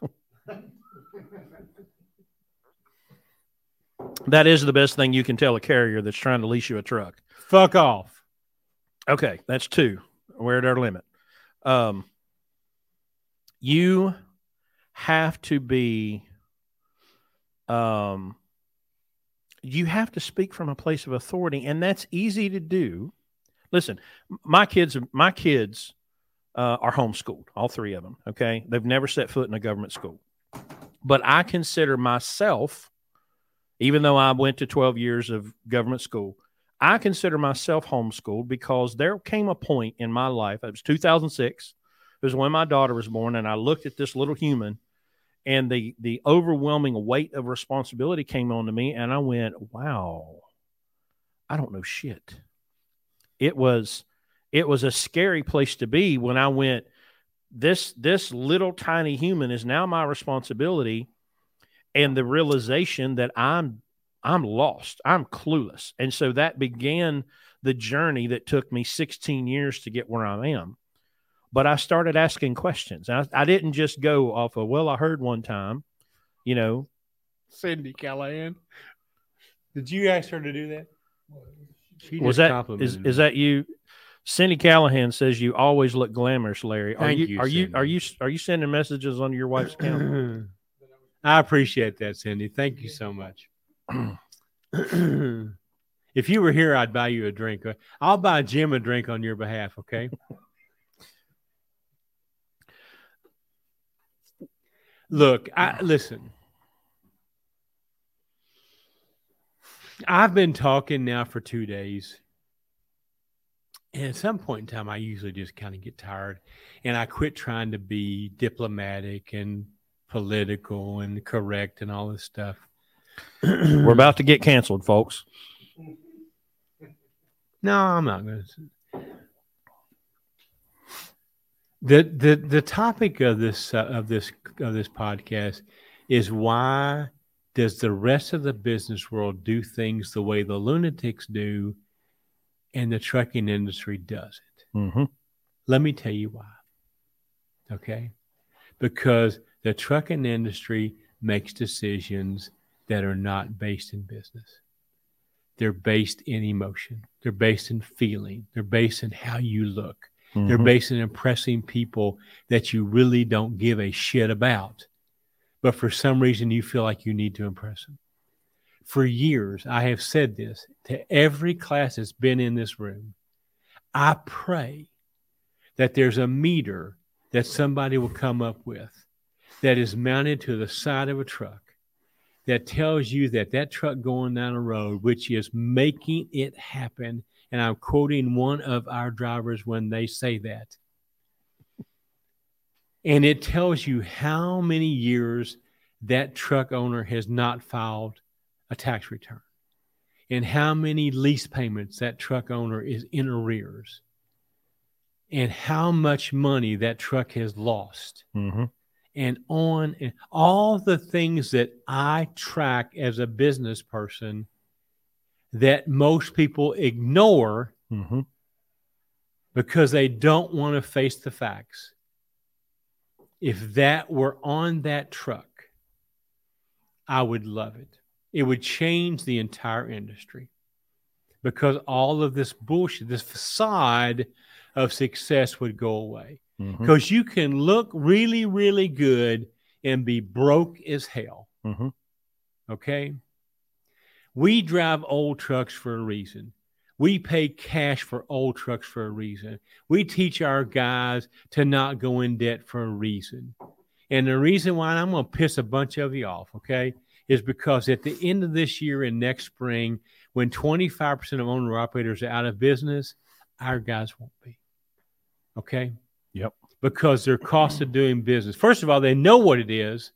That is the best thing you can tell a carrier that's trying to lease you a truck. Fuck off. Okay, that's two. We're at our limit. You have to be. You have to speak from a place of authority, and that's easy to do. Listen, my kids are homeschooled, all three of them, okay? They've never set foot in a government school. But I consider myself, even though I went to 12 years of government school, I consider myself homeschooled because there came a point in my life, it was 2006, it was when my daughter was born, and I looked at this little human, and the overwhelming weight of responsibility came onto me, and I went, wow, I don't know shit. It was a scary place to be when I went, this little tiny human is now my responsibility, and the realization that I'm lost, I'm clueless. And so that began the journey that took me 16 years to get where I am. But I started asking questions. I didn't just go off of, well, I heard one time, you know. Cindy Callahan. Did you ask her to do that? Is that you? Cindy Callahan says you always look glamorous, Larry. Are you sending messages on your wife's account? I appreciate that, Cindy. Thank you so much. If you were here, I'd buy you a drink. I'll buy Jim a drink on your behalf, okay? Look, listen. I've been talking now for 2 days. And at some point in time, I usually just kind of get tired. And I quit trying to be diplomatic and political and correct and all this stuff. We're about to get canceled, folks. No, I'm not going to. The topic of this podcast is, why does the rest of the business world do things the way the lunatics do and the trucking industry doesn't? Mm-hmm. Let me tell you why. Okay? Because the trucking industry makes decisions that are not based in business. They're based in emotion. They're based in feeling. They're based in how you look. Mm-hmm. They're based on impressing people that you really don't give a shit about. But for some reason, you feel like you need to impress them. For years, I have said this to every class that's been in this room. I pray that there's a meter that somebody will come up with that is mounted to the side of a truck that tells you that truck going down a road, which is making it happen. And I'm quoting one of our drivers when they say that. And it tells you how many years that truck owner has not filed a tax return and how many lease payments that truck owner is in arrears and how much money that truck has lost. Mm-hmm. And on and all the things that I track as a business person that most people ignore, mm-hmm, because they don't want to face the facts. If that were on that truck, I would love it. It would change the entire industry, because all of this bullshit, this facade of success, would go away. Because mm-hmm, you can look really, really good and be broke as hell. Mm-hmm. Okay? We drive old trucks for a reason. We pay cash for old trucks for a reason. We teach our guys to not go in debt for a reason. And the reason why, I'm going to piss a bunch of you off, okay, is because at the end of this year and next spring, when 25% of owner-operators are out of business, our guys won't be. Okay? Yep. Because their cost of doing business, first of all, they know what it is.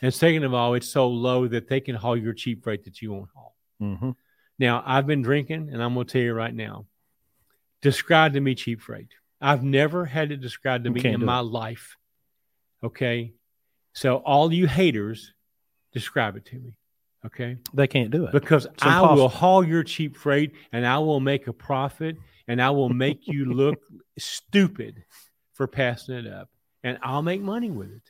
And second of all, it's so low that they can haul your cheap freight that you won't haul. Mm-hmm. Now, I've been drinking, and I'm going to tell you right now, describe to me cheap freight. I've never had it described to me in my life. Okay? So all you haters, describe it to me. Okay. They can't do it. Because it's impossible. I will haul your cheap freight and I will make a profit and I will make you look stupid for passing it up. And I'll make money with it.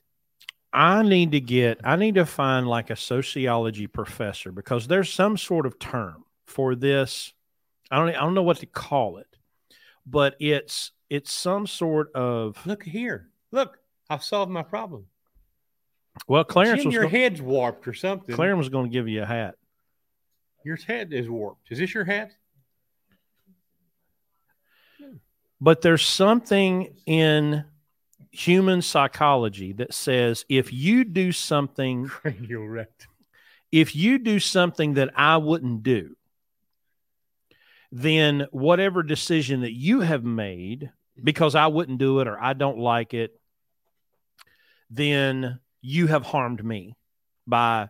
I need to find like a sociology professor, because there's some sort of term for this. I don't know what to call it, but it's some sort of, look here. Look, I've solved my problem. Well, Clarence, head's warped or something. Clarence was going to give you a hat. Your head is warped. Is this your hat? But there's something in human psychology that says if you do something, cranial rectum, if you do something that I wouldn't do, then whatever decision that you have made, because I wouldn't do it or I don't like it, then you have harmed me by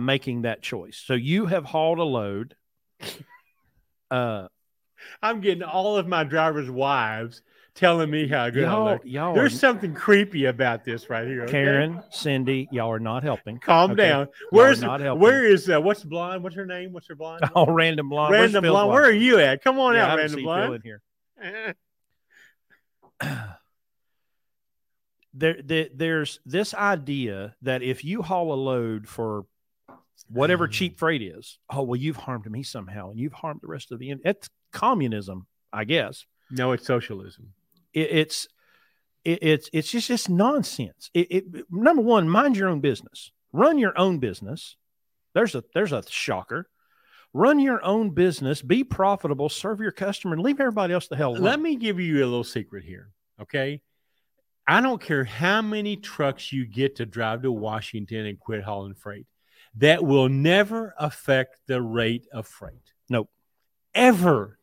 making that choice. So you have hauled a load. I'm getting all of my drivers' wives telling me how good I look. There's something creepy about this right here. Okay? Karen, Cindy, y'all are not helping. Calm down. What's blonde? What's her name? What's her blonde? Oh, Random Blonde. Random Blonde. Where are you at? Come on out, Random Blonde. Phil in here. There's this idea that if you haul a load for whatever cheap freight is, oh, well, you've harmed me somehow, and you've harmed the rest of the – it's communism, I guess. No, it's socialism. It's just it's nonsense. Number one, mind your own business. Run your own business. There's a shocker. Run your own business. Be profitable. Serve your customer. And leave everybody else the hell alone. Let me give you a little secret here, okay? I don't care how many trucks you get to drive to Washington and quit hauling freight. That will never affect the rate of freight. Nope. Ever.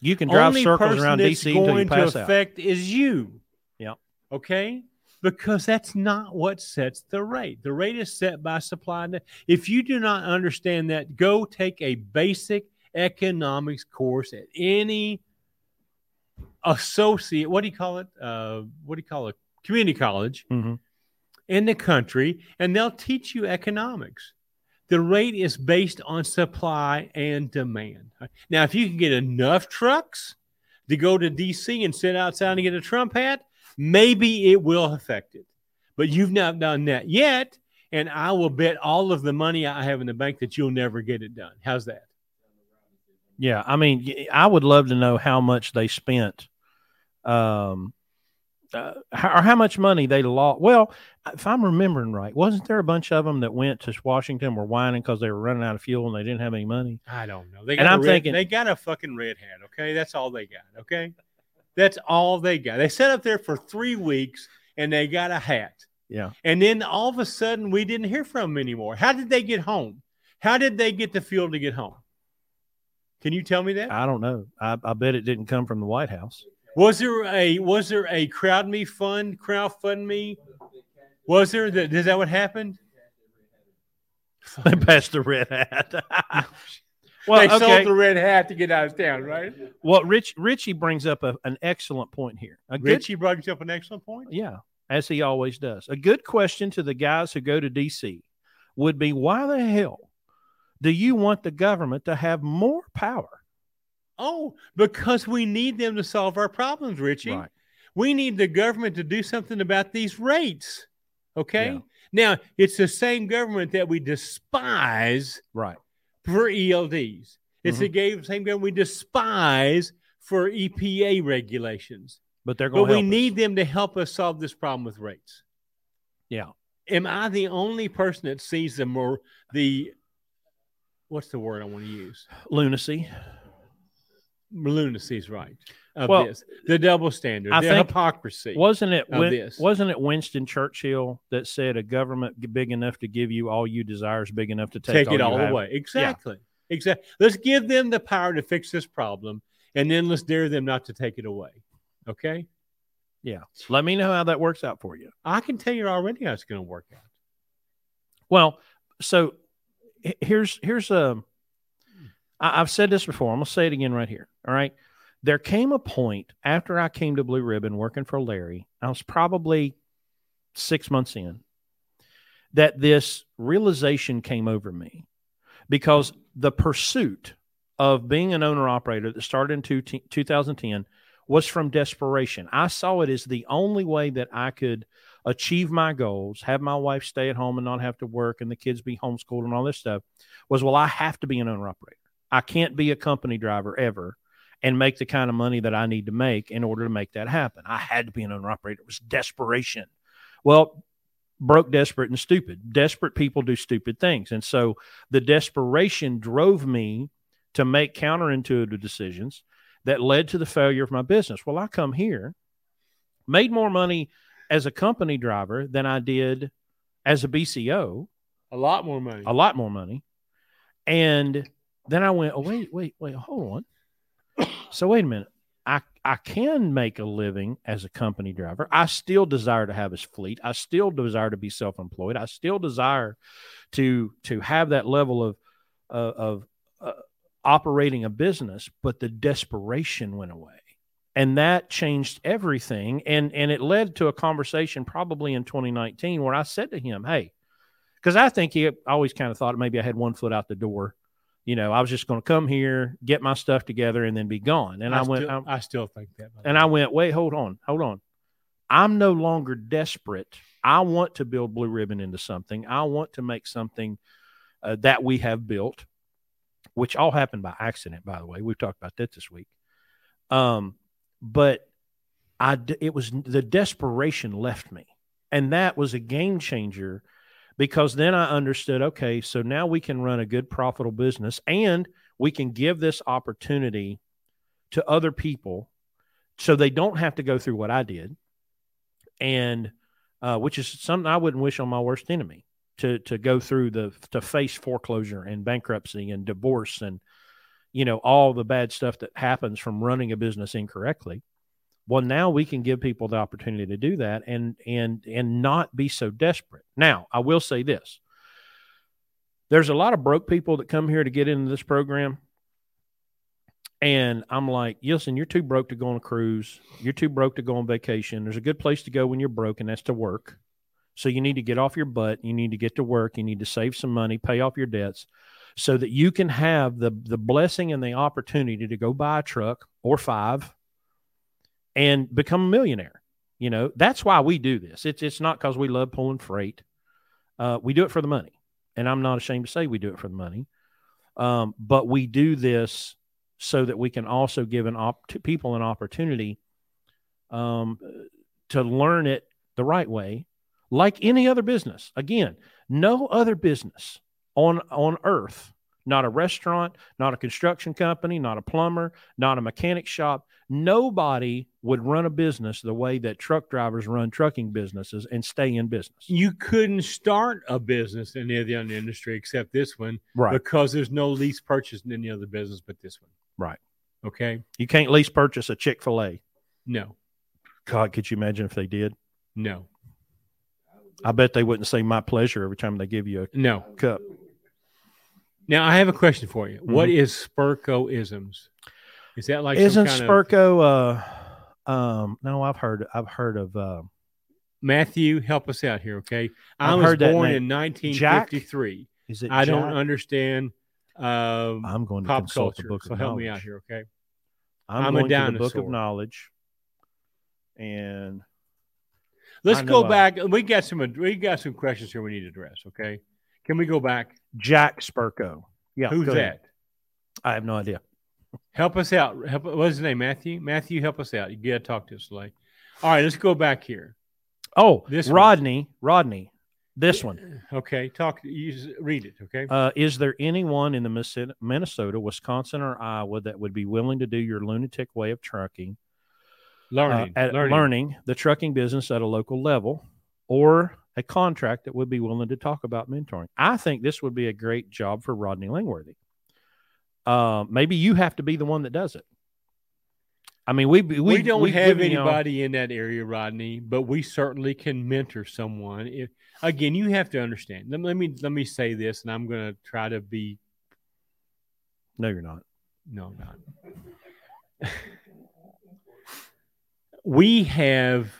You can drive circles around D.C. until you pass out. The only person that's going to affect is you. Yeah. Okay? Because that's not what sets the rate. The rate is set by supply and demand. If you do not understand that, go take a basic economics course at any associate, what do you call it? Community college in the country, and they'll teach you economics. The rate is based on supply and demand. Now, if you can get enough trucks to go to DC and sit outside and get a Trump hat, maybe it will affect it. But you've not done that yet, and I will bet all of the money I have in the bank that you'll never get it done. How's that? Yeah, I mean, I would love to know how much they spent, or how much money they lost. Well, if I'm remembering right, wasn't there a bunch of them that went to Washington were whining because they were running out of fuel and they didn't have any money? I don't know. I'm thinking they got a fucking red hat. Okay, that's all they got. Okay, that's all they got. They sat up there for 3 weeks and they got a hat. Yeah, and then all of a sudden we didn't hear from them anymore. How did they get home? How did they get the fuel to get home? Can you tell me that? I don't know. I bet it didn't come from the White House. Was there a crowdfund me? Was there that? Is that what happened? They passed the red hat. Well, they sold the red hat to get out of town, right? Well, Richie brings up an excellent point here. Yeah, as he always does. A good question to the guys who go to D.C. would be, why the hell do you want the government to have more power? Oh, because we need them to solve our problems, Richie. Right. We need the government to do something about these rates, okay? Yeah. Now, it's the same government that we despise for ELDs. It's the same government we despise for EPA regulations. But they're going to help us. Need them to help us solve this problem with rates. Yeah. Am I the only person that sees what's the word I want to use? Lunacy. Lunacy is right. The double standard, the hypocrisy. Wasn't it Winston Churchill that said a government big enough to give you all you desire is big enough to take it all away? Exactly. Yeah. Exactly. Let's give them the power to fix this problem, and then let's dare them not to take it away. Okay? Yeah. Let me know how that works out for you. I can tell you already how it's going to work out. Well, so Here's I've said this before. I'm going to say it again right here. All right. There came a point after I came to Blue Ribbon working for Larry, I was probably 6 months in, that this realization came over me because the pursuit of being an owner-operator that started in 2010 was from desperation. I saw it as the only way that I could achieve my goals, have my wife stay at home and not have to work and the kids be homeschooled and all this stuff was, well, I have to be an owner-operator. I can't be a company driver ever and make the kind of money that I need to make in order to make that happen. I had to be an owner-operator. It was desperation. Well, broke, desperate, and stupid. Desperate people do stupid things. And so the desperation drove me to make counterintuitive decisions that led to the failure of my business. Well, I come here, made more money as a company driver than I did as a BCO. A lot more money. And then I went, oh, wait, hold on. So wait a minute. I can make a living as a company driver. I still desire to have a fleet. I still desire to be self-employed. I still desire to have that level of operating a business, but the desperation went away. And that changed everything. And it led to a conversation probably in 2019 where I said to him, hey, because I think I always kind of thought maybe I had one foot out the door. You know, I was just going to come here, get my stuff together, and then be gone. And I still think that. And I went, wait, hold on. I'm no longer desperate. I want to build Blue Ribbon into something. I want to make something that we have built, which all happened by accident, by the way. We've talked about that this week. But it was the desperation left me. And that was a game changer. Because then I understood, okay, so now we can run a good, profitable business and we can give this opportunity to other people so they don't have to go through what I did, and which is something I wouldn't wish on my worst enemy, to go through to face foreclosure and bankruptcy and divorce and, you know, all the bad stuff that happens from running a business incorrectly. Well, now we can give people the opportunity to do that and not be so desperate. Now, I will say this. There's a lot of broke people that come here to get into this program. And I'm like, listen, you're too broke to go on a cruise. You're too broke to go on vacation. There's a good place to go when you're broke, and that's to work. So you need to get off your butt. You need to get to work. You need to save some money, pay off your debts, so that you can have the blessing and the opportunity to go buy a truck or five and become a millionaire. You know, that's why we do this. It's not because we love pulling freight. We do it for the money. And I'm not ashamed to say we do it for the money. But we do this so that we can also give people an opportunity to learn it the right way, like any other business. Again, no other business on earth, not a restaurant, not a construction company, not a plumber, not a mechanic shop. Nobody would run a business the way that truck drivers run trucking businesses and stay in business. You couldn't start a business in any other industry except this one, right? Because there's no lease purchase in any other business but this one. Right. Okay. You can't lease purchase a Chick-fil-A. No. God, could you imagine if they did? No. I bet they wouldn't say "my pleasure" every time they give you a cup. Now, I have a question for you. Mm-hmm. What is Spirko-isms? Is that like Spirko? No, I've heard of Matthew. Help us out here, okay? I was born in 1953. Jack? Is it? I don't understand. I'm going to pop consult culture. The book of knowledge. So help me out here, okay? I'm going a dinosaur. To the book of knowledge, and let's go back. We got some questions here we need to address. Okay, can we go back? Jack Spirko. Yeah, who's that? I have no idea. Help us out. What's his name? Matthew? Matthew, help us out. You got to talk to us, Slay. All right, let's go back here. Oh, this Rodney. One. Rodney. This one. Okay, read it, okay? Is there anyone in the Minnesota, Wisconsin, or Iowa that would be willing to do your lunatic way of trucking? Learning the trucking business at a local level or a contract that would be willing to talk about mentoring. I think this would be a great job for Rodney Langworthy. Maybe you have to be the one that does it. I mean, we don't have anybody in that area, Rodney, but we certainly can mentor someone. Again, you have to understand. Let me say this, and I'm going to try to be. No, you're not. No, I'm not. We have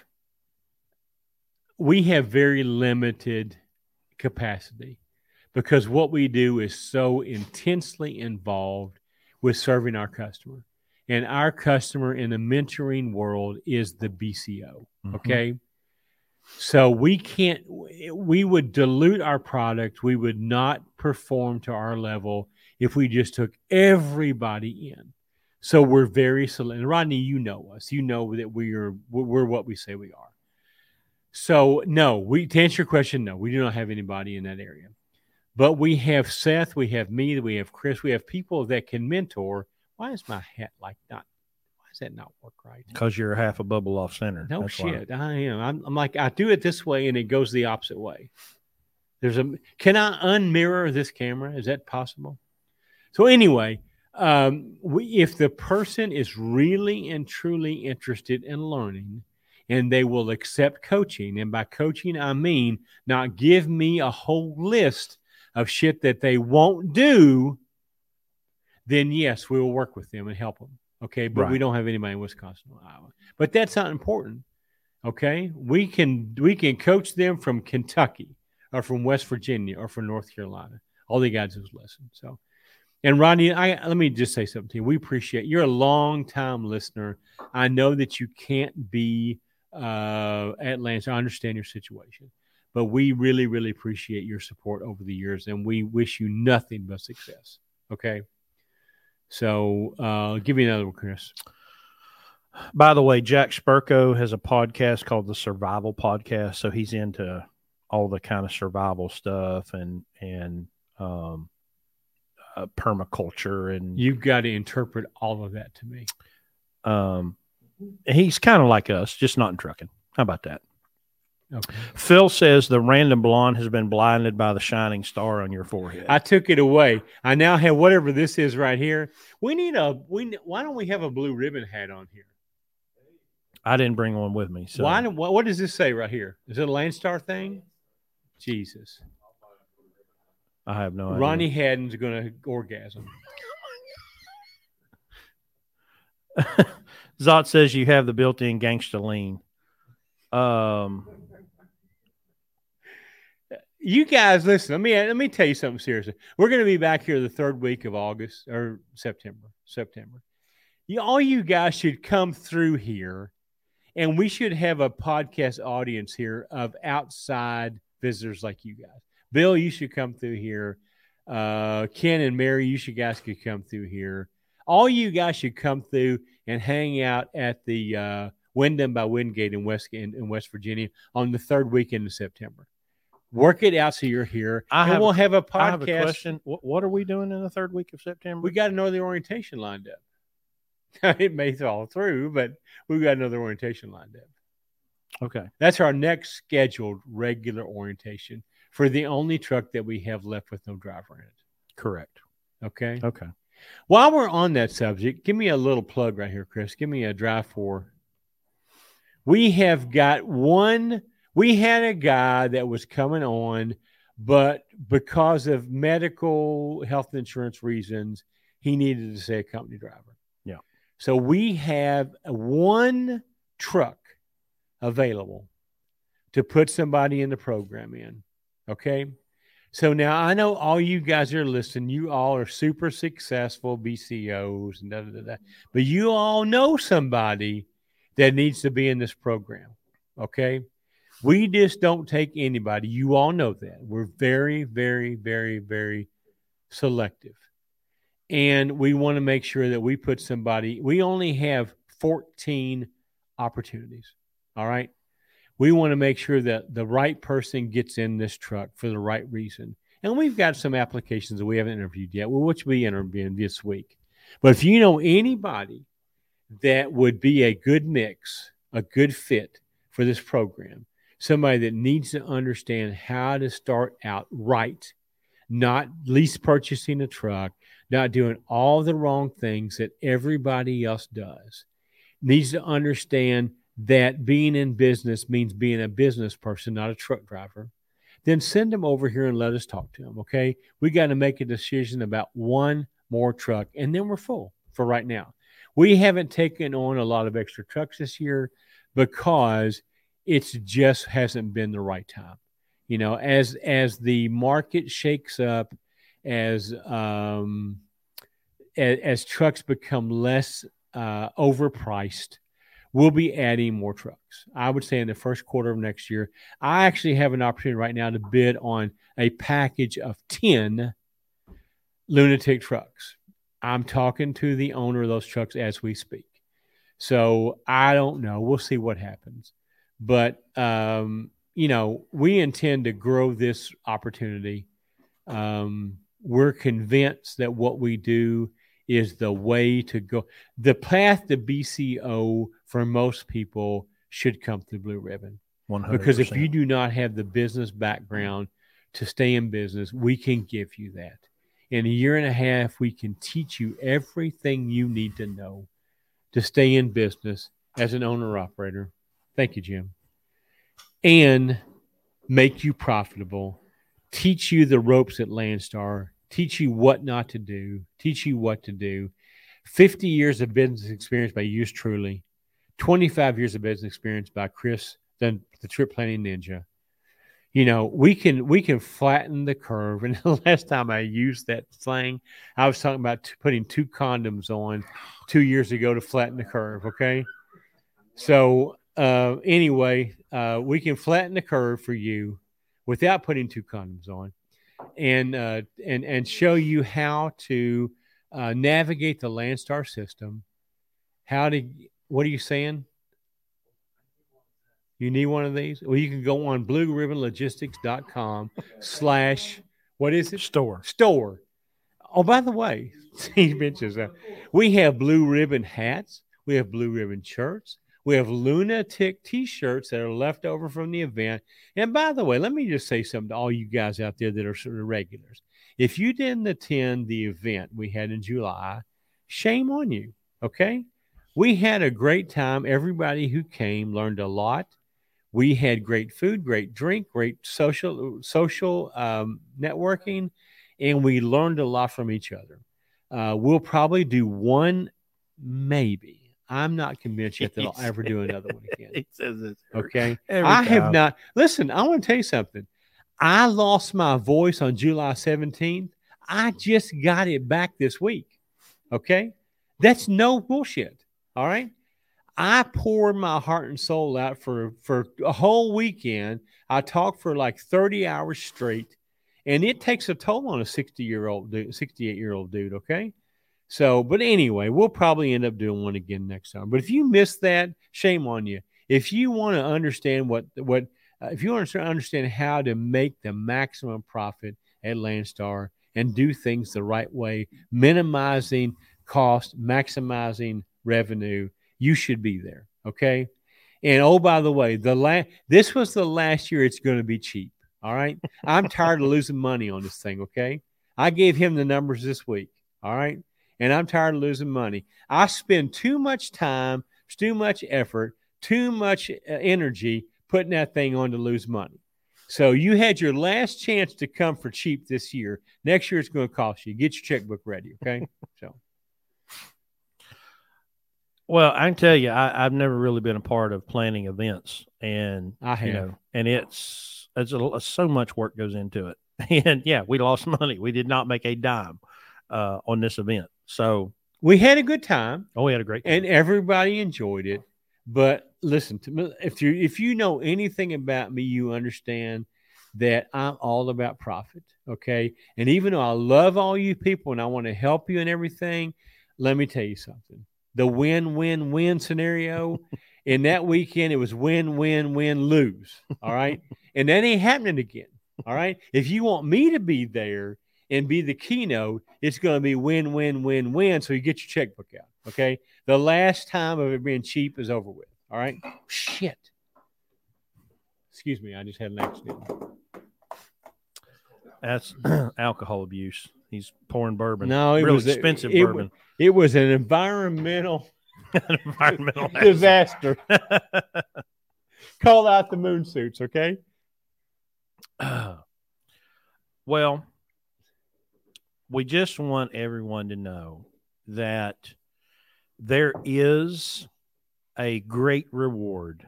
very limited capacity. because what we do is so intensely involved with serving our customer. And our customer in the mentoring world is the BCO, okay? Mm-hmm. So we would dilute our product. We would not perform to our level if we just took everybody in. So we're very select. And Rodney, you know us. You know that we're what we say we are. So no, to answer your question, no, we do not have anybody in that area. But we have Seth, we have me, we have Chris, we have people that can mentor. Why is my hat like not? Does that not work right? Because you're half a bubble off center. No, that's shit. Why. I am. I'm like, I do it this way and it goes the opposite way. Can I unmirror this camera? Is that possible? So anyway, if the person is really and truly interested in learning and they will accept coaching, and by coaching, I mean not give me a whole list of shit that they won't do, then yes, we will work with them and help them. Okay, but right. We don't have anybody in Wisconsin or Iowa. But that's not important. Okay, we can coach them from Kentucky or from West Virginia or from North Carolina. All they got is this lesson. So, and Rodney, let me just say something to you. We appreciate you're a long time listener. I know that you can't be at Landstar. I understand your situation, but we really, really appreciate your support over the years, and we wish you nothing but success. Okay. So give me another one, Chris. By the way, Jack Spirko has a podcast called The Survival Podcast. So he's into all the kind of survival stuff and permaculture. And you've got to interpret all of that to me. He's kind of like us, just not in trucking. How about that? Okay. Phil says the random blonde has been blinded by the shining star on your forehead. I took it away. I now have whatever this is right here. Why don't we have a blue ribbon hat on here? I didn't bring one with me. So what does this say right here? Is it a Landstar thing? Jesus. I have no idea. Ronnie Haddon's going to orgasm. Zot says you have the built-in gangsta lean. You guys, listen, let me tell you something seriously. We're going to be back here the third week of August or September. All you guys should come through here, and we should have a podcast audience here of outside visitors like you guys. Bill, you should come through here. Ken and Mary, you guys could come through here. All you guys should come through and hang out at the Wyndham by Wingate in West Virginia on the third weekend of September. Work it out so you're here. We'll have a podcast. I have a question. What are we doing in the third week of September? We got another orientation lined up. It may fall through, but we've got another orientation lined up. Okay. That's our next scheduled regular orientation for the only truck that we have left with no driver in it. Correct. Okay. While we're on that subject, give me a little plug right here, Chris. Give me a drive for. We had a guy that was coming on, but because of medical health insurance reasons, he needed to stay a company driver. Yeah. So we have one truck available to put somebody in the program in. Okay. So now I know all you guys are listening. You all are super successful BCOs and but you all know somebody that needs to be in this program. Okay. We just don't take anybody. You all know that. We're very, very, very, very selective. And we want to make sure that we put somebody. We only have 14 opportunities. All right. We want to make sure that the right person gets in this truck for the right reason. And we've got some applications that we haven't interviewed yet, which we interviewed this week. But if you know anybody that would be a good mix, a good fit for this program, somebody that needs to understand how to start out right, not lease purchasing a truck, not doing all the wrong things that everybody else does, needs to understand that being in business means being a business person, not a truck driver, then send them over here and let us talk to them, okay? We got to make a decision about one more truck, and then we're full for right now. We haven't taken on a lot of extra trucks this year because it just hasn't been the right time. You know, as the market shakes up, as trucks become less overpriced, we'll be adding more trucks. I would say in the first quarter of next year. I actually have an opportunity right now to bid on a package of 10 lunatic trucks. I'm talking to the owner of those trucks as we speak. So I don't know. We'll see what happens. But, you know, we intend to grow this opportunity. We're convinced that what we do is the way to go. The path to BCO for most people should come through Blue Ribbon. 100%. Because if you do not have the business background to stay in business, we can give you that. In a year and a half, we can teach you everything you need to know to stay in business as an owner-operator. Thank you, Jim. And make you profitable, teach you the ropes at Landstar, teach you what not to do, teach you what to do. 50 years of business experience by yours truly, 25 years of business experience by Chris, the trip planning ninja. You know, we can flatten the curve. And the last time I used that slang, I was talking about putting two condoms on 2 years ago to flatten the curve, okay? So anyway, we can flatten the curve for you without putting two condoms on, and show you how to navigate the Landstar system. What are you saying? You need one of these? Well, you can go on blueribbonlogistics.com/ what is it? Store. Oh, by the way, he mentions that we have Blue Ribbon hats. We have Blue Ribbon shirts. We have lunatic T-shirts that are left over from the event. And by the way, let me just say something to all you guys out there that are sort of regulars. If you didn't attend the event we had in July, shame on you, okay? We had a great time. Everybody who came learned a lot. We had great food, great drink, great social networking, and we learned a lot from each other. We'll probably do one, maybe. I'm not convinced yet that I'll ever do another one again. He says it. Okay. I have not. Listen, I want to tell you something. I lost my voice on July 17th. I just got it back this week. Okay. That's no bullshit. All right. I poured my heart and soul out for a whole weekend. I talked for like 30 hours straight, and it takes a toll on a 68-year-old dude. Okay. So, but anyway, we'll probably end up doing one again next time. But if you missed that, shame on you. If you want to understand if you want to understand how to make the maximum profit at Landstar and do things the right way, minimizing cost, maximizing revenue, you should be there. Okay. And oh, by the way, this was the last year it's going to be cheap. All right. I'm tired of losing money on this thing. Okay. I gave him the numbers this week. All right. And I'm tired of losing money. I spend too much time, too much effort, too much energy putting that thing on to lose money. So you had your last chance to come for cheap this year. Next year, it's going to cost you. Get your checkbook ready, okay? So, well, I can tell you, I've never really been a part of planning events, and I have, you know, and it's so much work goes into it. And yeah, we lost money. We did not make a dime on this event. So we had a good time. Oh, we had a great time. And everybody enjoyed it. But listen to me. If you know anything about me, you understand that I'm all about profit. Okay. And even though I love all you people and I want to help you and everything, let me tell you something. The win-win-win scenario. And that weekend, it was win-win-win-lose. All right. And that ain't happening again. All right. If you want me to be there and be the keynote, it's going to be win, win, win, win. So you get your checkbook out, okay? The last time of it being cheap is over with, all right? Shit. Excuse me, I just had an accident. That's alcohol abuse. He's pouring bourbon. No, it was expensive bourbon. It was an environmental disaster. Call out the moon suits, okay? Well, we just want everyone to know that there is a great reward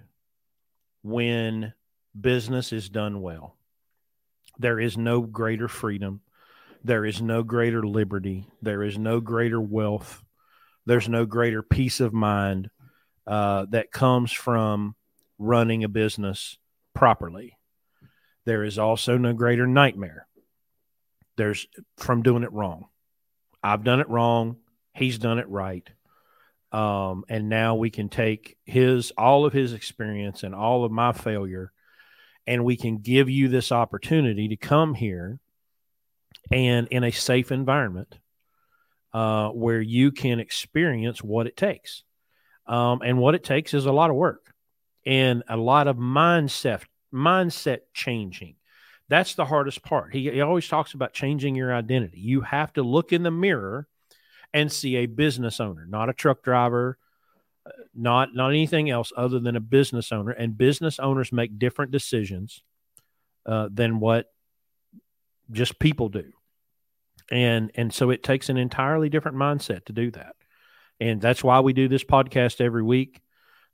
when business is done well. There is no greater freedom. There is no greater liberty. There is no greater wealth. There's no greater peace of mind that comes from running a business properly. There is also no greater nightmare. There's from doing it wrong. I've done it wrong. He's done it right. And now we can take all of his experience and all of my failure, and we can give you this opportunity to come here and in a safe environment where you can experience what it takes. And what it takes is a lot of work and a lot of mindset changing. That's the hardest part. He always talks about changing your identity. You have to look in the mirror and see a business owner, not a truck driver, not anything else other than a business owner. And business owners make different decisions than what just people do. And so it takes an entirely different mindset to do that. And that's why we do this podcast every week.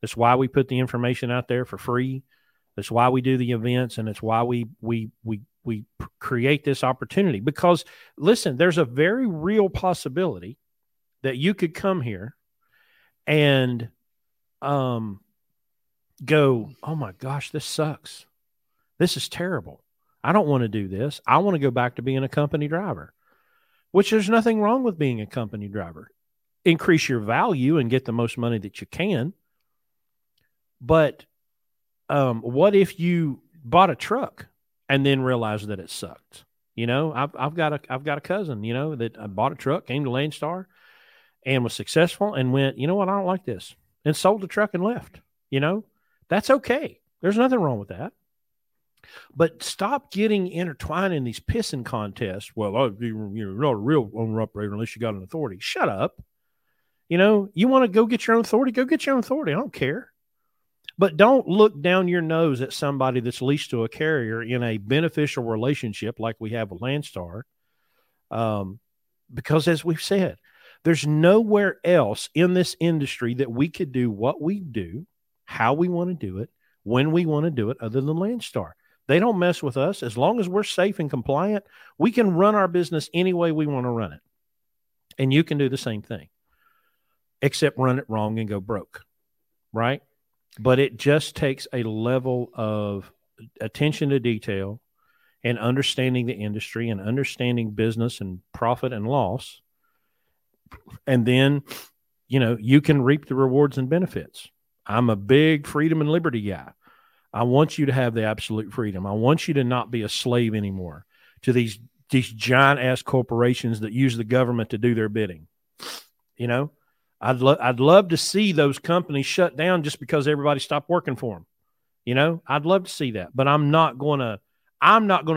That's why we put the information out there for free. That's why we do the events, and it's why we create this opportunity. Because, listen, there's a very real possibility that you could come here and go, oh, my gosh, this sucks. This is terrible. I don't want to do this. I want to go back to being a company driver, which there's nothing wrong with being a company driver. Increase your value and get the most money that you can. But what if you bought a truck and then realized that it sucked? You know, I've got a cousin, you know, that bought a truck, came to Landstar and was successful and went, you know what? I don't like this, and sold the truck and left. You know, that's okay. There's nothing wrong with that. But stop getting intertwined in these pissing contests. Well, you're not a real owner operator unless you got an authority. Shut up. You know, you want to go get your own authority? Go get your own authority. I don't care. But don't look down your nose at somebody that's leased to a carrier in a beneficial relationship like we have with Landstar. Because as we've said, there's nowhere else in this industry that we could do what we do, how we want to do it, when we want to do it, other than Landstar. They don't mess with us. As long as we're safe and compliant, we can run our business any way we want to run it. And you can do the same thing, except run it wrong and go broke, right? But it just takes a level of attention to detail and understanding the industry and understanding business and profit and loss. And then, you know, you can reap the rewards and benefits. I'm a big freedom and liberty guy. I want you to have the absolute freedom. I want you to not be a slave anymore to these giant-ass corporations that use the government to do their bidding. You know? I'd love to see those companies shut down just because everybody stopped working for them. You know, I'd love to see that, but I'm not going to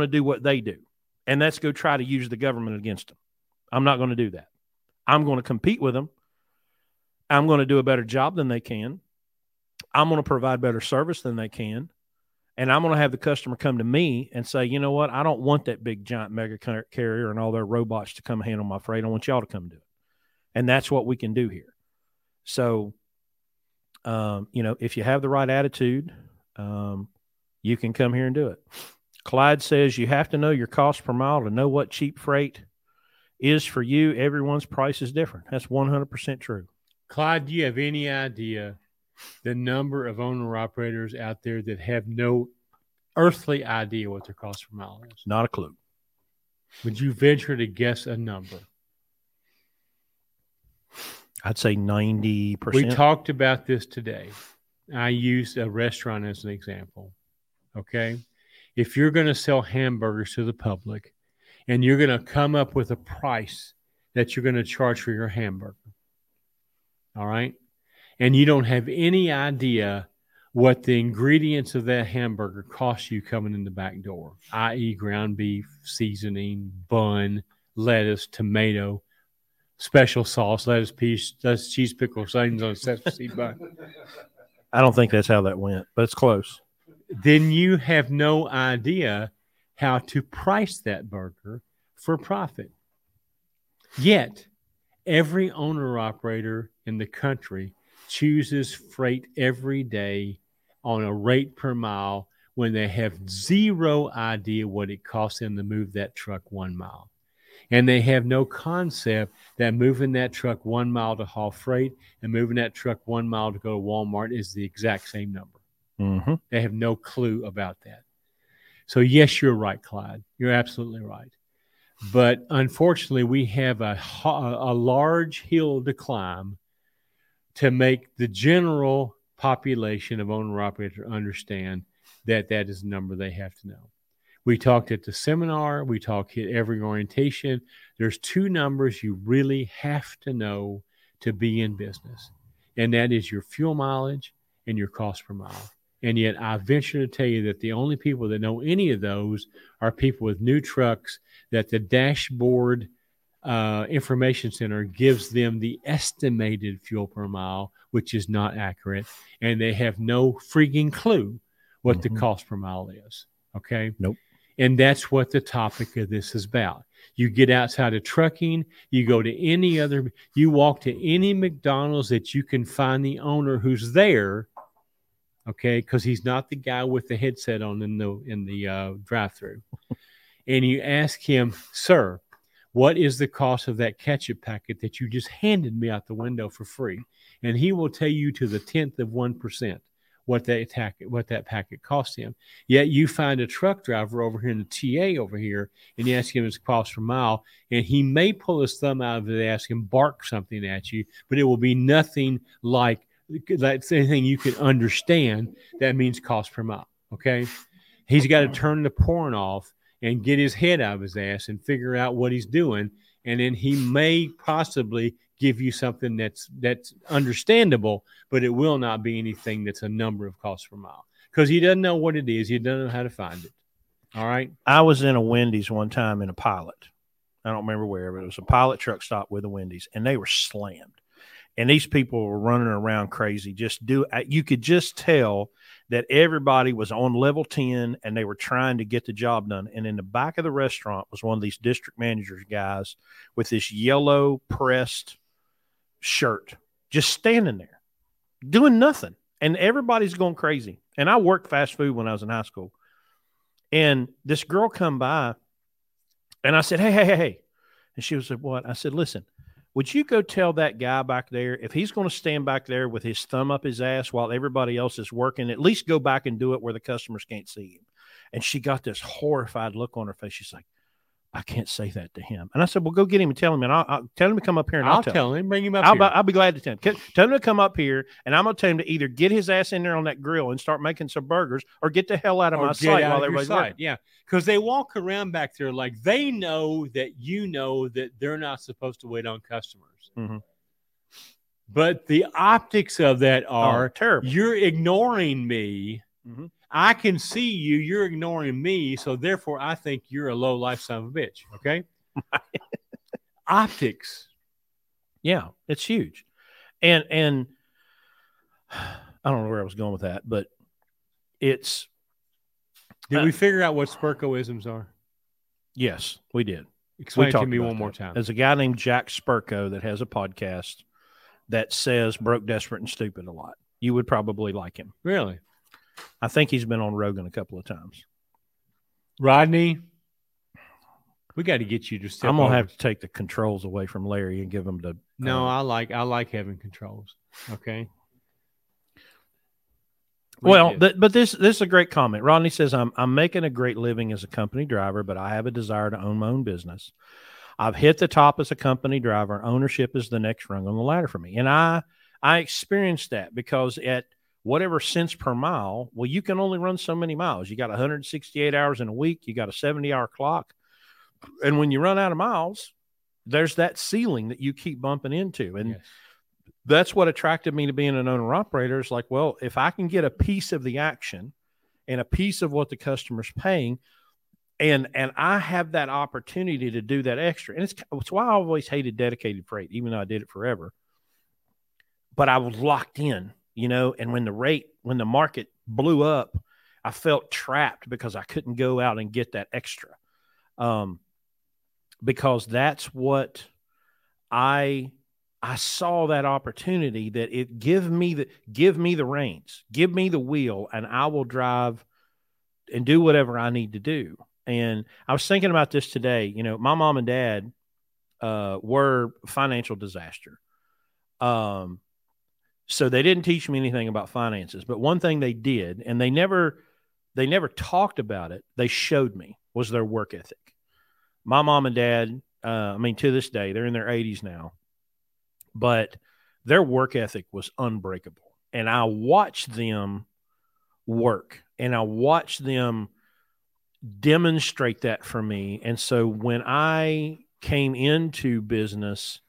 do what they do. And that's go try to use the government against them. I'm not going to do that. I'm going to compete with them. I'm going to do a better job than they can. I'm going to provide better service than they can. And I'm going to have the customer come to me and say, you know what? I don't want that big giant mega carrier and all their robots to come handle my freight. I want y'all to come do it. And that's what we can do here. So, you know, if you have the right attitude, you can come here and do it. Clyde says you have to know your cost per mile to know what cheap freight is for you. Everyone's price is different. That's 100% true. Clyde, do you have any idea the number of owner-operators out there that have no earthly idea what their cost per mile is? Not a clue. Would you venture to guess a number? I'd say 90%. We talked about this today. I used a restaurant as an example, okay? If you're going to sell hamburgers to the public and you're going to come up with a price that you're going to charge for your hamburger, all right? And you don't have any idea what the ingredients of that hamburger cost you coming in the back door, i.e. ground beef, seasoning, bun, lettuce, tomato, special sauce, lettuce, peas, cheese, pickles, onions on a sesame seed bun. I don't think that's how that went, but it's close. Then you have no idea how to price that burger for profit. Yet, every owner-operator in the country chooses freight every day on a rate per mile when they have zero idea what it costs them to move that truck 1 mile. And they have no concept that moving that truck 1 mile to haul freight and moving that truck 1 mile to go to Walmart is the exact same number. Mm-hmm. They have no clue about that. So, yes, you're right, Clyde. You're absolutely right. But unfortunately, we have a large hill to climb to make the general population of owner-operator understand that that is the number they have to know. We talked at the seminar. We talked at every orientation. There's two numbers you really have to know to be in business, and that is your fuel mileage and your cost per mile. And yet I venture to tell you that the only people that know any of those are people with new trucks that the dashboard information center gives them the estimated fuel per mile, which is not accurate, and they have no freaking clue what the cost per mile is. Okay? Nope. And that's what the topic of this is about. You get outside of trucking, you go to any other, you walk to any McDonald's that you can find the owner who's there, okay, because he's not the guy with the headset on in the drive-thru. And you ask him, sir, what is the cost of that ketchup packet that you just handed me out the window for free? And he will tell you to the 0.1% what that packet cost him. Yet you find a truck driver over here and a TA over here, and you ask him his cost per mile, and he may pull his thumb out of it, ask him, bark something at you, but it will be nothing like that's anything you can understand. That means cost per mile, okay? He's got to turn the porn off and get his head out of his ass and figure out what he's doing, and then he may possibly give you something that's understandable, but it will not be anything that's a number of cost per mile because he doesn't know what it is. He doesn't know how to find it. All right. I was in a Wendy's one time in a Pilot. I don't remember where, but it was a Pilot truck stop with a Wendy's, and they were slammed. And these people were running around crazy. You could just tell that everybody was on level 10 and they were trying to get the job done. And in the back of the restaurant was one of these district managers guys with this yellow pressed shirt, just standing there doing nothing. And everybody's going crazy. And I worked fast food when I was in high school. And this girl come by and I said, hey. And she was like, what? I said, listen, would you go tell that guy back there, if he's going to stand back there with his thumb up his ass while everybody else is working, at least go back and do it where the customers can't see him? And she got this horrified look on her face. She's like, I can't say that to him. And I said, well, go get him and tell him. And I'll tell him to come up here. And I'll tell him. Bring him up here. I'll be glad to tell him. Tell him to come up here, and I'm going to tell him to either get his ass in there on that grill and start making some burgers or get the hell out of my sight while everybody's working. Yeah, because they walk around back there like they know that you know that they're not supposed to wait on customers. Mm-hmm. But the optics of that are terrible. You're ignoring me. Mm-hmm. I can see you. You're ignoring me. So, therefore, I think you're a low-life son of a bitch. Okay? Optics. Yeah, it's huge. And I don't know where I was going with that, but it's... Did we figure out what Spirkoisms are? Yes, we did. Explain to me one more time. There's a guy named Jack Spirko that has a podcast that says broke, desperate, and stupid a lot. You would probably like him. Really? I think he's been on Rogan a couple of times. Rodney, we got to get you to step I'm going to have to take the controls away from Larry and give him the... No, I like having controls. Okay. Well, but this is a great comment. Rodney says, I'm making a great living as a company driver, but I have a desire to own my own business. I've hit the top as a company driver. Ownership is the next rung on the ladder for me. And I experienced that because at... whatever cents per mile, well, you can only run so many miles. You got 168 hours in a week. You got a 70-hour clock. And when you run out of miles, there's that ceiling that you keep bumping into. And yes, that's what attracted me to being an owner-operator. It's like, well, if I can get a piece of the action and a piece of what the customer's paying, and I have that opportunity to do that extra. And it's why I always hated dedicated freight, even though I did it forever. But I was locked in. You know, and when the market blew up, I felt trapped because I couldn't go out and get that extra. Because that's what I saw that opportunity that it give me the reins, give me the wheel, and I will drive and do whatever I need to do. And I was thinking about this today. You know, my mom and dad were financial disaster. So they didn't teach me anything about finances, but one thing they did, and they never talked about it, they showed me, was their work ethic. My mom and dad, I mean, to this day, they're in their 80s now, but their work ethic was unbreakable. And I watched them work, and I watched them demonstrate that for me. And so when I came into business,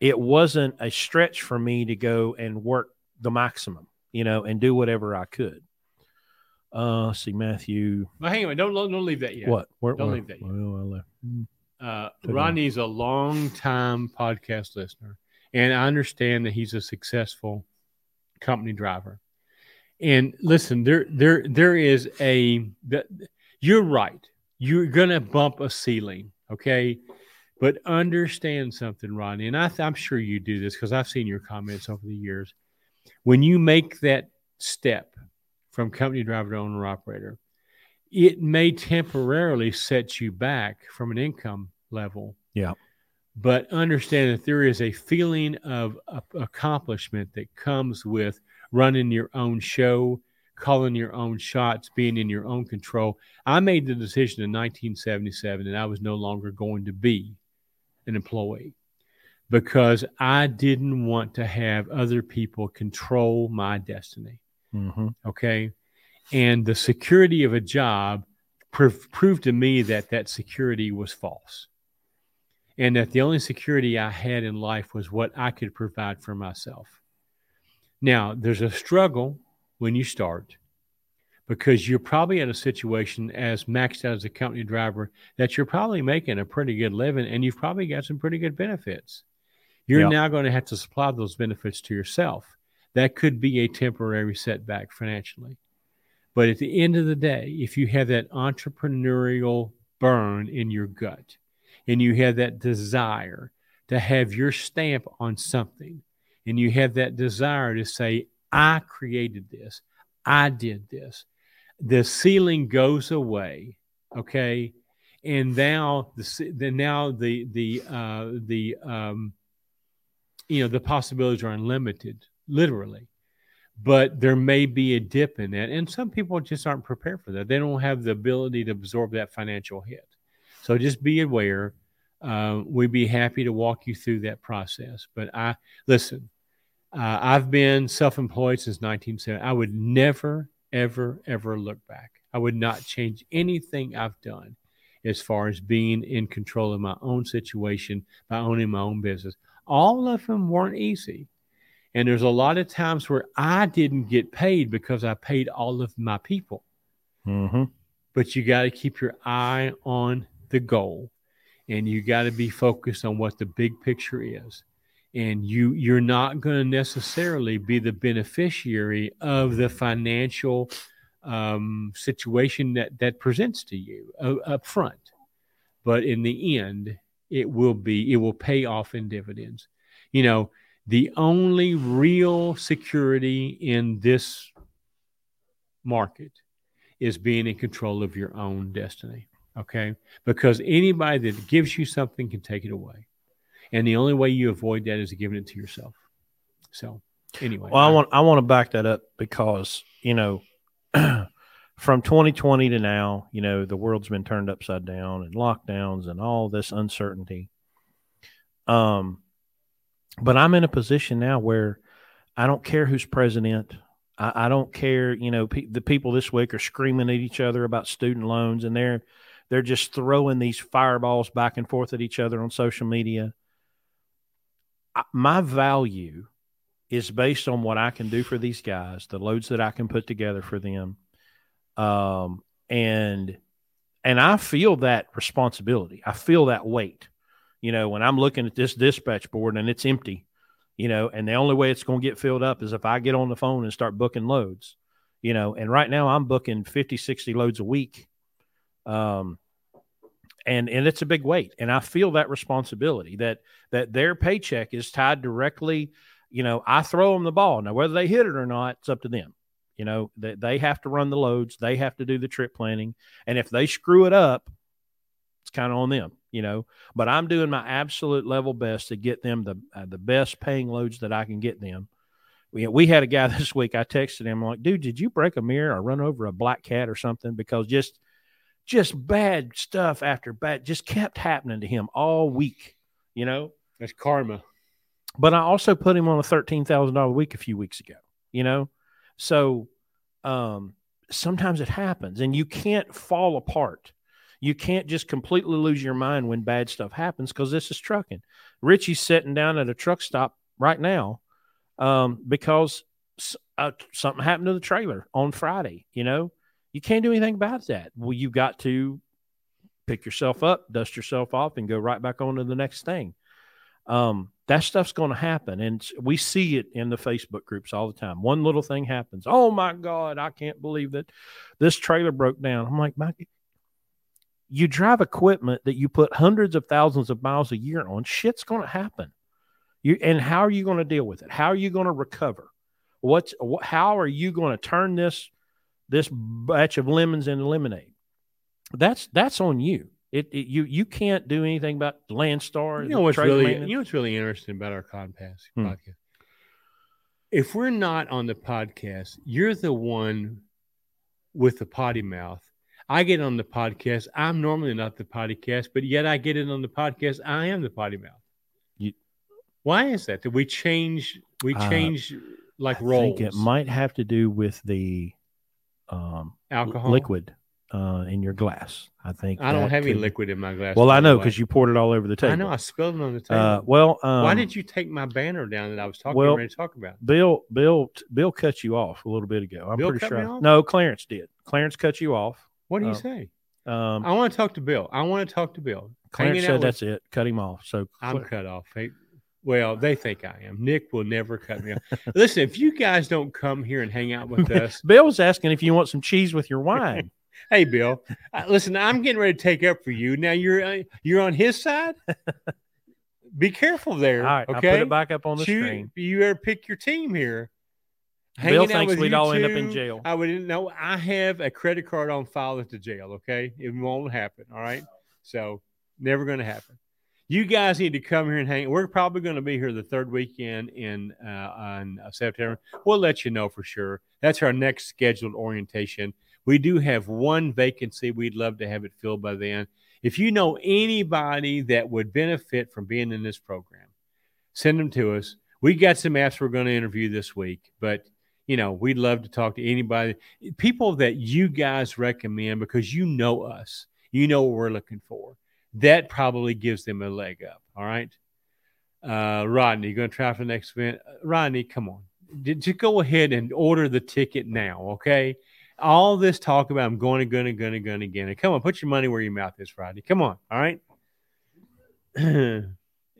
it wasn't a stretch for me to go and work the maximum, you know, and do whatever I could. See, Matthew. Well, hang on. Don't leave that yet. What? Don't leave that yet. Rodney's a long-time podcast listener, and I understand that he's a successful company driver. And listen, there is a – you're right. You're going to bump a ceiling, okay? But understand something, Rodney, and I'm sure you do this because I've seen your comments over the years. When you make that step from company driver to owner-operator, it may temporarily set you back from an income level. Yeah. But understand that there is a feeling of accomplishment that comes with running your own show, calling your own shots, being in your own control. I made the decision in 1977 that I was no longer going to be an employee because I didn't want to have other people control my destiny. Mm-hmm. Okay. And the security of a job proved to me that security was false, and that the only security I had in life was what I could provide for myself. Now, there's a struggle when you start, because you're probably in a situation as maxed out as a company driver that you're probably making a pretty good living, and you've probably got some pretty good benefits. You're now going to have to supply those benefits to yourself. That could be a temporary setback financially. But at the end of the day, if you have that entrepreneurial burn in your gut and you have that desire to have your stamp on something, and you have that desire to say, I created this, I did this, the ceiling goes away, okay? And now the possibilities are unlimited, literally. But there may be a dip in that. And some people just aren't prepared for that. They don't have the ability to absorb that financial hit. So just be aware. We'd be happy to walk you through that process. But I've been self-employed since 1970. I would never, ever, ever look back. I would not change anything I've done as far as being in control of my own situation, by owning my own business. All of them weren't easy. And there's a lot of times where I didn't get paid because I paid all of my people. Mm-hmm. But you got to keep your eye on the goal, and you got to be focused on what the big picture is. And you're not going to necessarily be the beneficiary of the financial situation that presents to you up front. But in the end, it will pay off in dividends. You know, the only real security in this market is being in control of your own destiny, okay? Because anybody that gives you something can take it away. And the only way you avoid that is giving it to yourself. So anyway. Well, I want to back that up because, you know, from 2020 to now, you know, the world's been turned upside down, and lockdowns and all this uncertainty. But I'm in a position now where I don't care who's president. I don't care, you know, the people this week are screaming at each other about student loans, and they're just throwing these fireballs back and forth at each other on social media. My value is based on what I can do for these guys, the loads that I can put together for them. And I feel that responsibility. I feel that weight. You know, when I'm looking at this dispatch board and it's empty, you know, and the only way it's going to get filled up is if I get on the phone and start booking loads, you know, and right now I'm booking 50, 60 loads a week. And it's a big weight. And I feel that responsibility that their paycheck is tied directly. You know, I throw them the ball. Now, whether they hit it or not, it's up to them, You know, they have to run the loads. They have to do the trip planning. And if they screw it up, it's kind of on them, you know. But I'm doing my absolute level best to get them the best paying loads that I can get them. We had a guy this week, I texted him, I'm like, dude, did you break a mirror or run over a black cat or something? Because just bad stuff after bad just kept happening to him all week, you know. That's karma. But I also put him on a $13,000 week a few weeks ago, you know. So sometimes it happens, and you can't fall apart. You can't just completely lose your mind when bad stuff happens, because this is trucking. Richie's sitting down at a truck stop right now because something happened to the trailer on Friday, you know. You can't do anything about that. Well, you've got to pick yourself up, dust yourself off, and go right back on to the next thing. That stuff's going to happen, and we see it in the Facebook groups all the time. One little thing happens. Oh, my God, I can't believe that this trailer broke down. I'm like, Mike, you drive equipment that you put hundreds of thousands of miles a year on. Shit's going to happen. And how are you going to deal with it? How are you going to recover? How are you going to turn this batch of lemons into lemonade? That's on you. You can't do anything about Landstar. You know what's really interesting about our podcast? If we're not on the podcast, you're the one with the potty mouth. I get on the podcast. I'm normally not the podcast, but yet I get in on the podcast. I am the potty mouth. Why is that? Did we change? We change like roles. I think it might have to do with the alcohol liquid in your glass. I think I don't have any liquid in my glass. Well, I know, because you poured it all over the table. I know, I spilled it on the table. Why did you take my banner down that I was ready to talk about? Bill cut you off a little bit ago. I'm pretty sure. No, Clarence did. Clarence cut you off. What do you say? I want to talk to Bill. Clarence said that's it. Cut him off. So I'm cut off. Well, they think I am. Nick will never cut me off. Listen, if you guys don't come here and hang out with us. Bill's asking if you want some cheese with your wine. Hey, Bill, listen, I'm getting ready to take up for you. Now you're on his side? Be careful there. All right, okay? I'll put it back up on the screen. You better pick your team here. Bill thinks we'd all end up in jail. I wouldn't know. I have a credit card on file at the jail, okay? It won't happen, all right? So never going to happen. You guys need to come here and hang. We're probably going to be here the third weekend in September. We'll let you know for sure. That's our next scheduled orientation. We do have one vacancy. We'd love to have it filled by then. If you know anybody that would benefit from being in this program, send them to us. We got some apps we're going to interview this week, but you know, we'd love to talk to anybody, people that you guys recommend, because you know us, you know what we're looking for. That probably gives them a leg up. All right. Rodney, you going to try for the next event? Rodney, come on. Just go ahead and order the ticket now, okay? All this talk about I'm going again. And come on, put your money where your mouth is, Rodney. Come on. All right.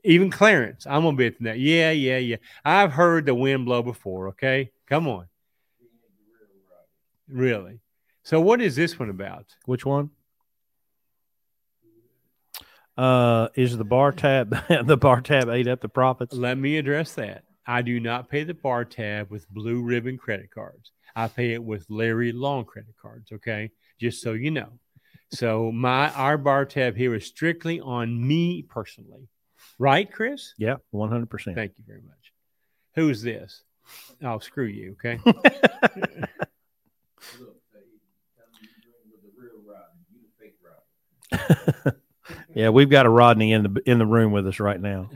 Even Clarence, I'm going to bet that. Yeah. I've heard the wind blow before, okay? Come on. Really? So what is this one about? Which one? Is the bar tab ate up the profits? Let me address that. I do not pay the bar tab with Blue Ribbon credit cards. I pay it with Larry Long credit cards, okay? Just so you know. So our bar tab here is strictly on me personally. Right, Chris? Yeah, 100%. Thank you very much. Who's this? Oh, screw you, okay? Yeah, we've got a Rodney in the room with us right now.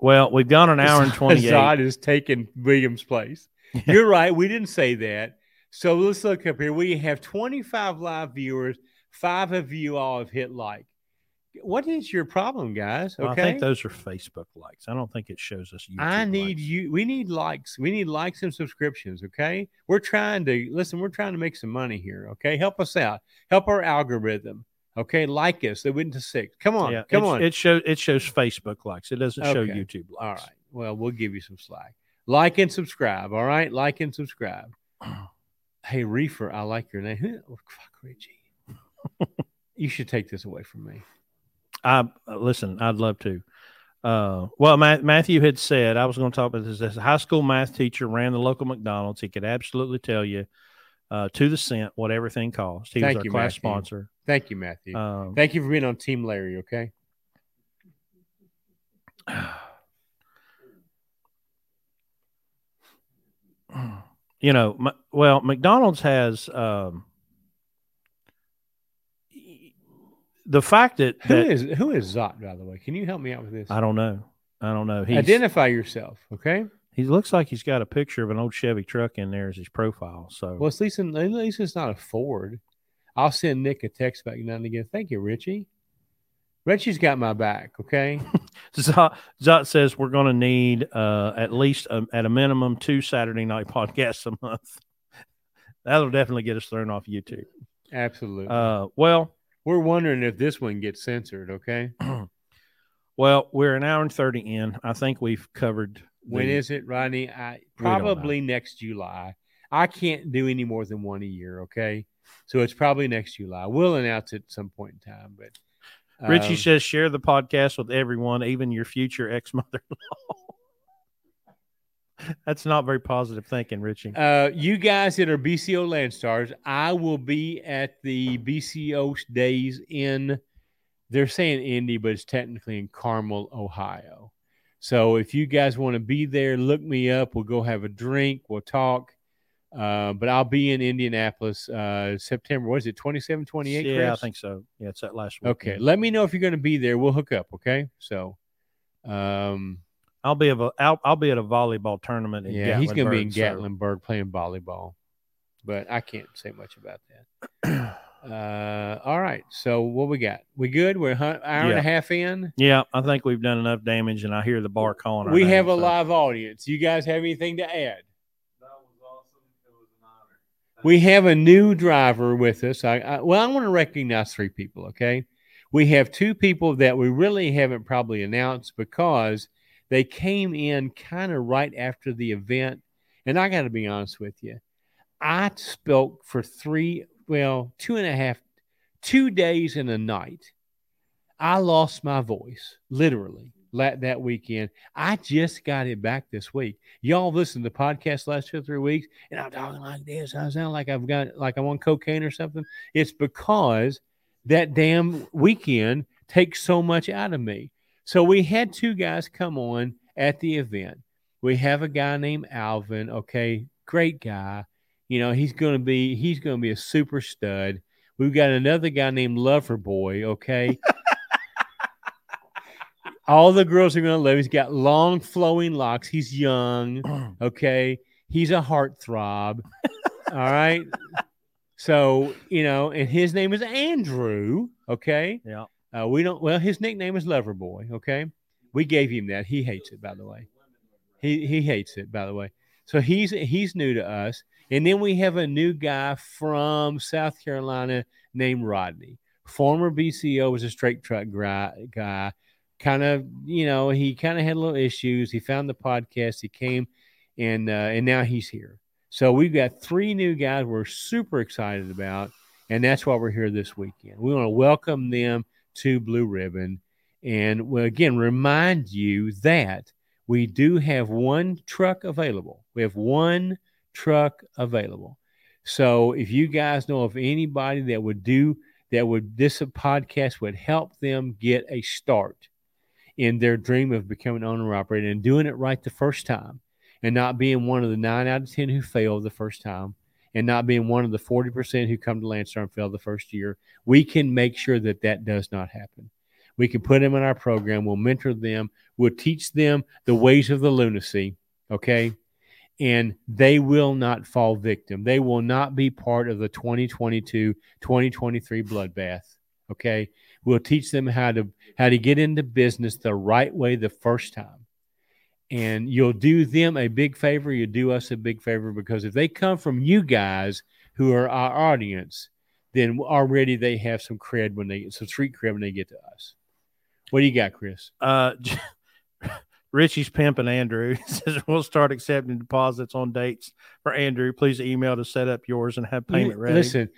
Well, we've gone an hour and 28. Assad is taking Williams' place. You're right. We didn't say that. So let's look up here. We have 25 live viewers. 5 of you all have hit like. What is your problem, guys? Okay, well, I think those are Facebook likes. I don't think it shows us YouTube likes. We need likes. We need likes and subscriptions, okay? We're trying to make some money here, okay? Help us out. Help our algorithm. Okay, like us. They went to 6. Come on, yeah, come on. It shows Facebook likes. It doesn't show YouTube likes. All right. Well, we'll give you some slack. Like and subscribe. All right, like and subscribe. Hey, Reefer, I like your name. Oh, fuck, Richie. You should take this away from me. Listen, I'd love to. Well, Matthew had said, I was going to talk about this. As a high school math teacher ran the local McDonald's, he could absolutely tell you to the cent what everything cost. He was our class sponsor. Thank you, Matthew. Thank you for being on Team Larry, okay? You know, McDonald's has the fact that who is Zott, by the way? Can you help me out with this? I don't know. Identify yourself, okay? He looks like he's got a picture of an old Chevy truck in there as his profile. So, well, at least it's not a Ford. I'll send Nick a text back now and again. Thank you, Richie. Richie's got my back, okay? Zott says we're going to need at least, at a minimum, 2 Saturday night podcasts a month. That'll definitely get us thrown off YouTube. Absolutely. Well, we're wondering if this one gets censored, okay? Well, we're an hour and 30 in. I think we've covered. When is it, Rodney? Probably next July. I can't do any more than one a year, okay? So it's probably next July. We'll announce it at some point in time, but. Richie says, share the podcast with everyone, even your future ex-mother-in-law. That's not very positive thinking, Richie. You guys that are BCO Landstars, I will be at the BCO days in, they're saying Indy, but it's technically in Carmel, Ohio. So if you guys want to be there, look me up. We'll go have a drink. We'll talk. But I'll be in Indianapolis September. What is it, 27, 28? Yeah, Chris? I think so. Yeah, it's that last week. Okay, let me know if you're going to be there. We'll hook up. Okay, so I'll be at a volleyball tournament. In Gatlinburg, he's going to be in Gatlinburg playing volleyball, but I can't say much about that. All right. So what we got? We good? We're an hour and a half in. Yeah, I think we've done enough damage, and I hear the bar calling. We have a live audience. You guys have anything to add? We have a new driver with us. I want to recognize 3 people, okay? We have 2 people that we really haven't probably announced because they came in kind of right after the event. And I got to be honest with you. I spoke for 2 days and a night. I lost my voice, literally, that weekend. I just got it back this week. Y'all listened to the podcast last 2 or 3 weeks, and I'm talking like this. I sound like I'm on cocaine or something. It's because that damn weekend takes so much out of me. So we had 2 guys come on at the event. We have a guy named Alvin. Okay, great guy. You know, he's gonna be a super stud. We've got another guy named Loverboy. Okay. All the girls are going to love. He's got long, flowing locks. He's young, okay? He's a heartthrob, all right? So, you know, and his name is Andrew, okay? Yeah. His nickname is Loverboy, okay? We gave him that. He hates it, by the way. He hates it, by the way. So he's new to us. And then we have a new guy from South Carolina named Rodney. Former BCO, was a straight truck guy. Kind of, you know, he kind of had little issues. He found the podcast. He came, and now he's here. So we've got 3 new guys we're super excited about, and that's why we're here this weekend. We want to welcome them to Blue Ribbon. And, well, again, remind you that we do have 1 truck available. We have 1 truck available. So if you guys know of anybody this podcast would help them get a start in their dream of becoming an owner-operator and doing it right the first time and not being one of the 9 out of 10 who failed the first time and not being one of the 40% who come to Landstar and fail the first year, we can make sure that does not happen. We can put them in our program. We'll mentor them. We'll teach them the ways of the lunacy, okay? And they will not fall victim. They will not be part of the 2022-2023 bloodbath, okay? We'll teach them how to get into business the right way the first time. And you'll do them a big favor. You'll do us a big favor, because if they come from you guys who are our audience, then already they have some street cred when they get to us. What do you got, Chris? Richie's pimping Andrew. He says, we'll start accepting deposits on dates for Andrew. Please email to set up yours and have payment ready. Listen,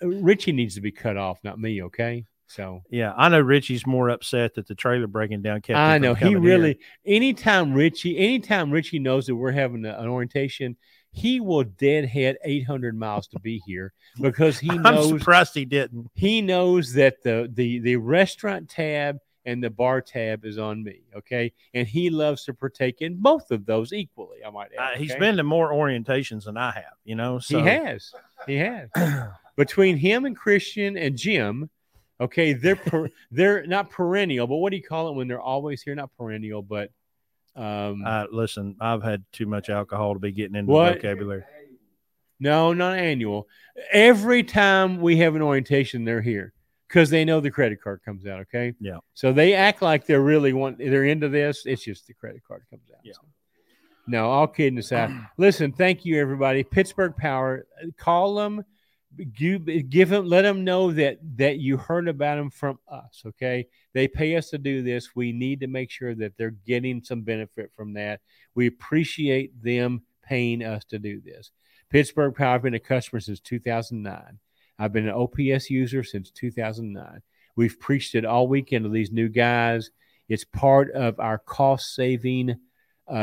Richie needs to be cut off, not me, okay? So yeah, I know Richie's more upset that the trailer breaking down kept him I know from coming he really. Here. Anytime Richie knows that we're having an orientation, he will deadhead 800 miles to be here because he knows. I'm surprised he didn't. He knows that the restaurant tab and the bar tab is on me, okay? And he loves to partake in both of those equally, I might add. Okay? He's been to more orientations than I have, you know? So. He has. Between him and Christian and Jim, okay, they're not perennial, but what do you call it when they're always here? Not perennial, but listen, I've had too much alcohol to be getting into the vocabulary. No, not annual. Every time we have an orientation, they're here. Because they know the credit card comes out, okay? Yeah. So they act like they're really they're into this. It's just the credit card comes out. Yeah. So. No, all kidding aside. Listen, thank you, everybody. Pittsburgh Power, call them, let them know that you heard about them from us, okay? They pay us to do this. We need to make sure that they're getting some benefit from that. We appreciate them paying us to do this. Pittsburgh Power, I've been a customer since 2009. I've been an OPS user since 2009. We've preached it all weekend to these new guys. It's part of our cost-saving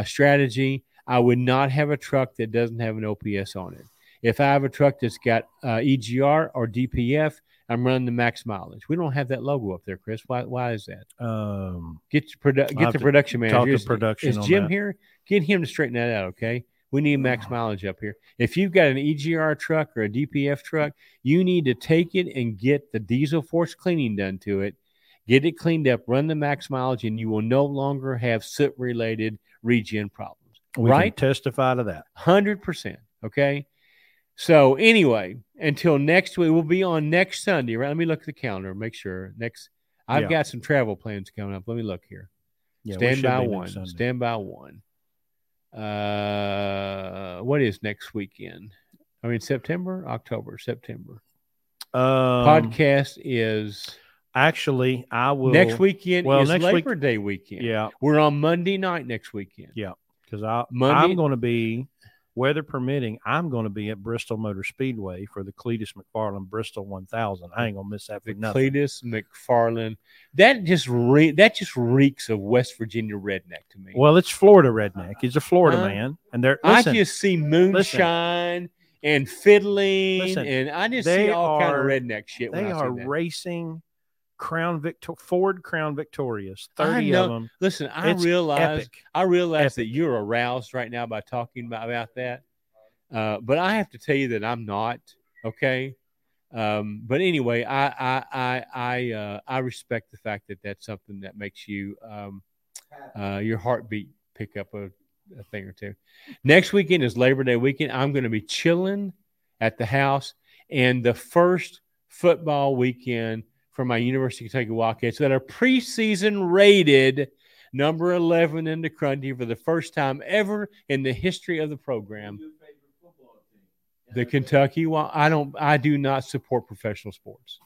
strategy. I would not have a truck that doesn't have an OPS on it. If I have a truck that's got EGR or DPF, I'm running the max mileage. We don't have that logo up there, Chris. Why is that? Get the production manager. Talk to production is Jim that. Here? Get him to straighten that out, okay? We need max mileage up here. If you've got an EGR truck or a DPF truck, you need to take it and get the diesel force cleaning done to it, get it cleaned up, run the max mileage, and you will no longer have soot-related regen problems. We can testify to that. 100%, okay? So anyway, until next week, we'll be on next Sunday, right? Let me look at the calendar, make sure. I've got some travel plans coming up. Let me look here. Yeah, Stand by one. What is next weekend? I mean, September. Podcast is actually, I will next weekend. Well, is Labor Day weekend. Yeah, we're on Monday night next weekend. Yeah, because I'm going to be, weather permitting, I'm going to be at Bristol Motor Speedway for the Cleetus McFarland Bristol 1000. I ain't gonna miss that for nothing. Cleetus McFarland. That just reeks of West Virginia redneck to me. Well, it's Florida redneck. He's a Florida man, and I just see moonshine and fiddling, and I just see all kind of redneck shit. They are racing Ford Crown Victorias, 30 of them. Listen, I realize that you're aroused right now by talking about that, but I have to tell you that I'm not, okay? But anyway, I respect the fact that that's something that makes you your heartbeat pick up a thing or two. Next weekend is Labor Day weekend. I'm going to be chilling at the house, and the first football weekend for my University of Kentucky Wildcats that are preseason rated number 11 in the country for the first time ever in the history of the program. The Kentucky Wildcats. I do not support professional sports.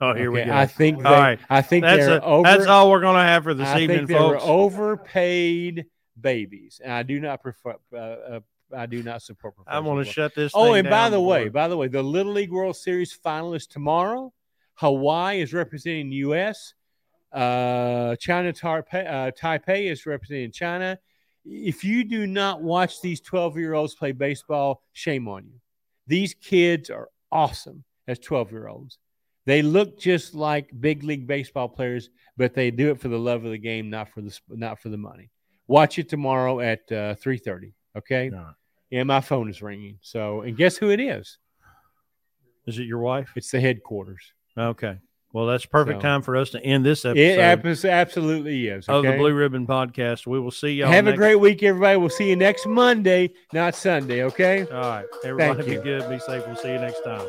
Oh, here we go. That's all we're going to have for this evening, folks. I think they're overpaid babies, and I do not prefer. I do not support professional. I want to shut this. Oh, and by the way, the Little League World Series final is tomorrow. Hawaii is representing the U.S. Taipei is representing China. If you do not watch these 12-year-olds play baseball, shame on you. These kids are awesome as 12-year-olds. They look just like big league baseball players, but they do it for the love of the game, not for the money. Watch it tomorrow at 3:30. Okay. Nah. Yeah, my phone is ringing. So, and guess who it is? Is it your wife? It's the headquarters. Okay. Well, that's perfect time for us to end this episode. It absolutely is. Okay? Of the Blue Ribbon Podcast. We will see y'all. Have a great week, everybody. We'll see you next Monday, not Sunday, okay? All right. Everybody be good. Be safe. We'll see you next time.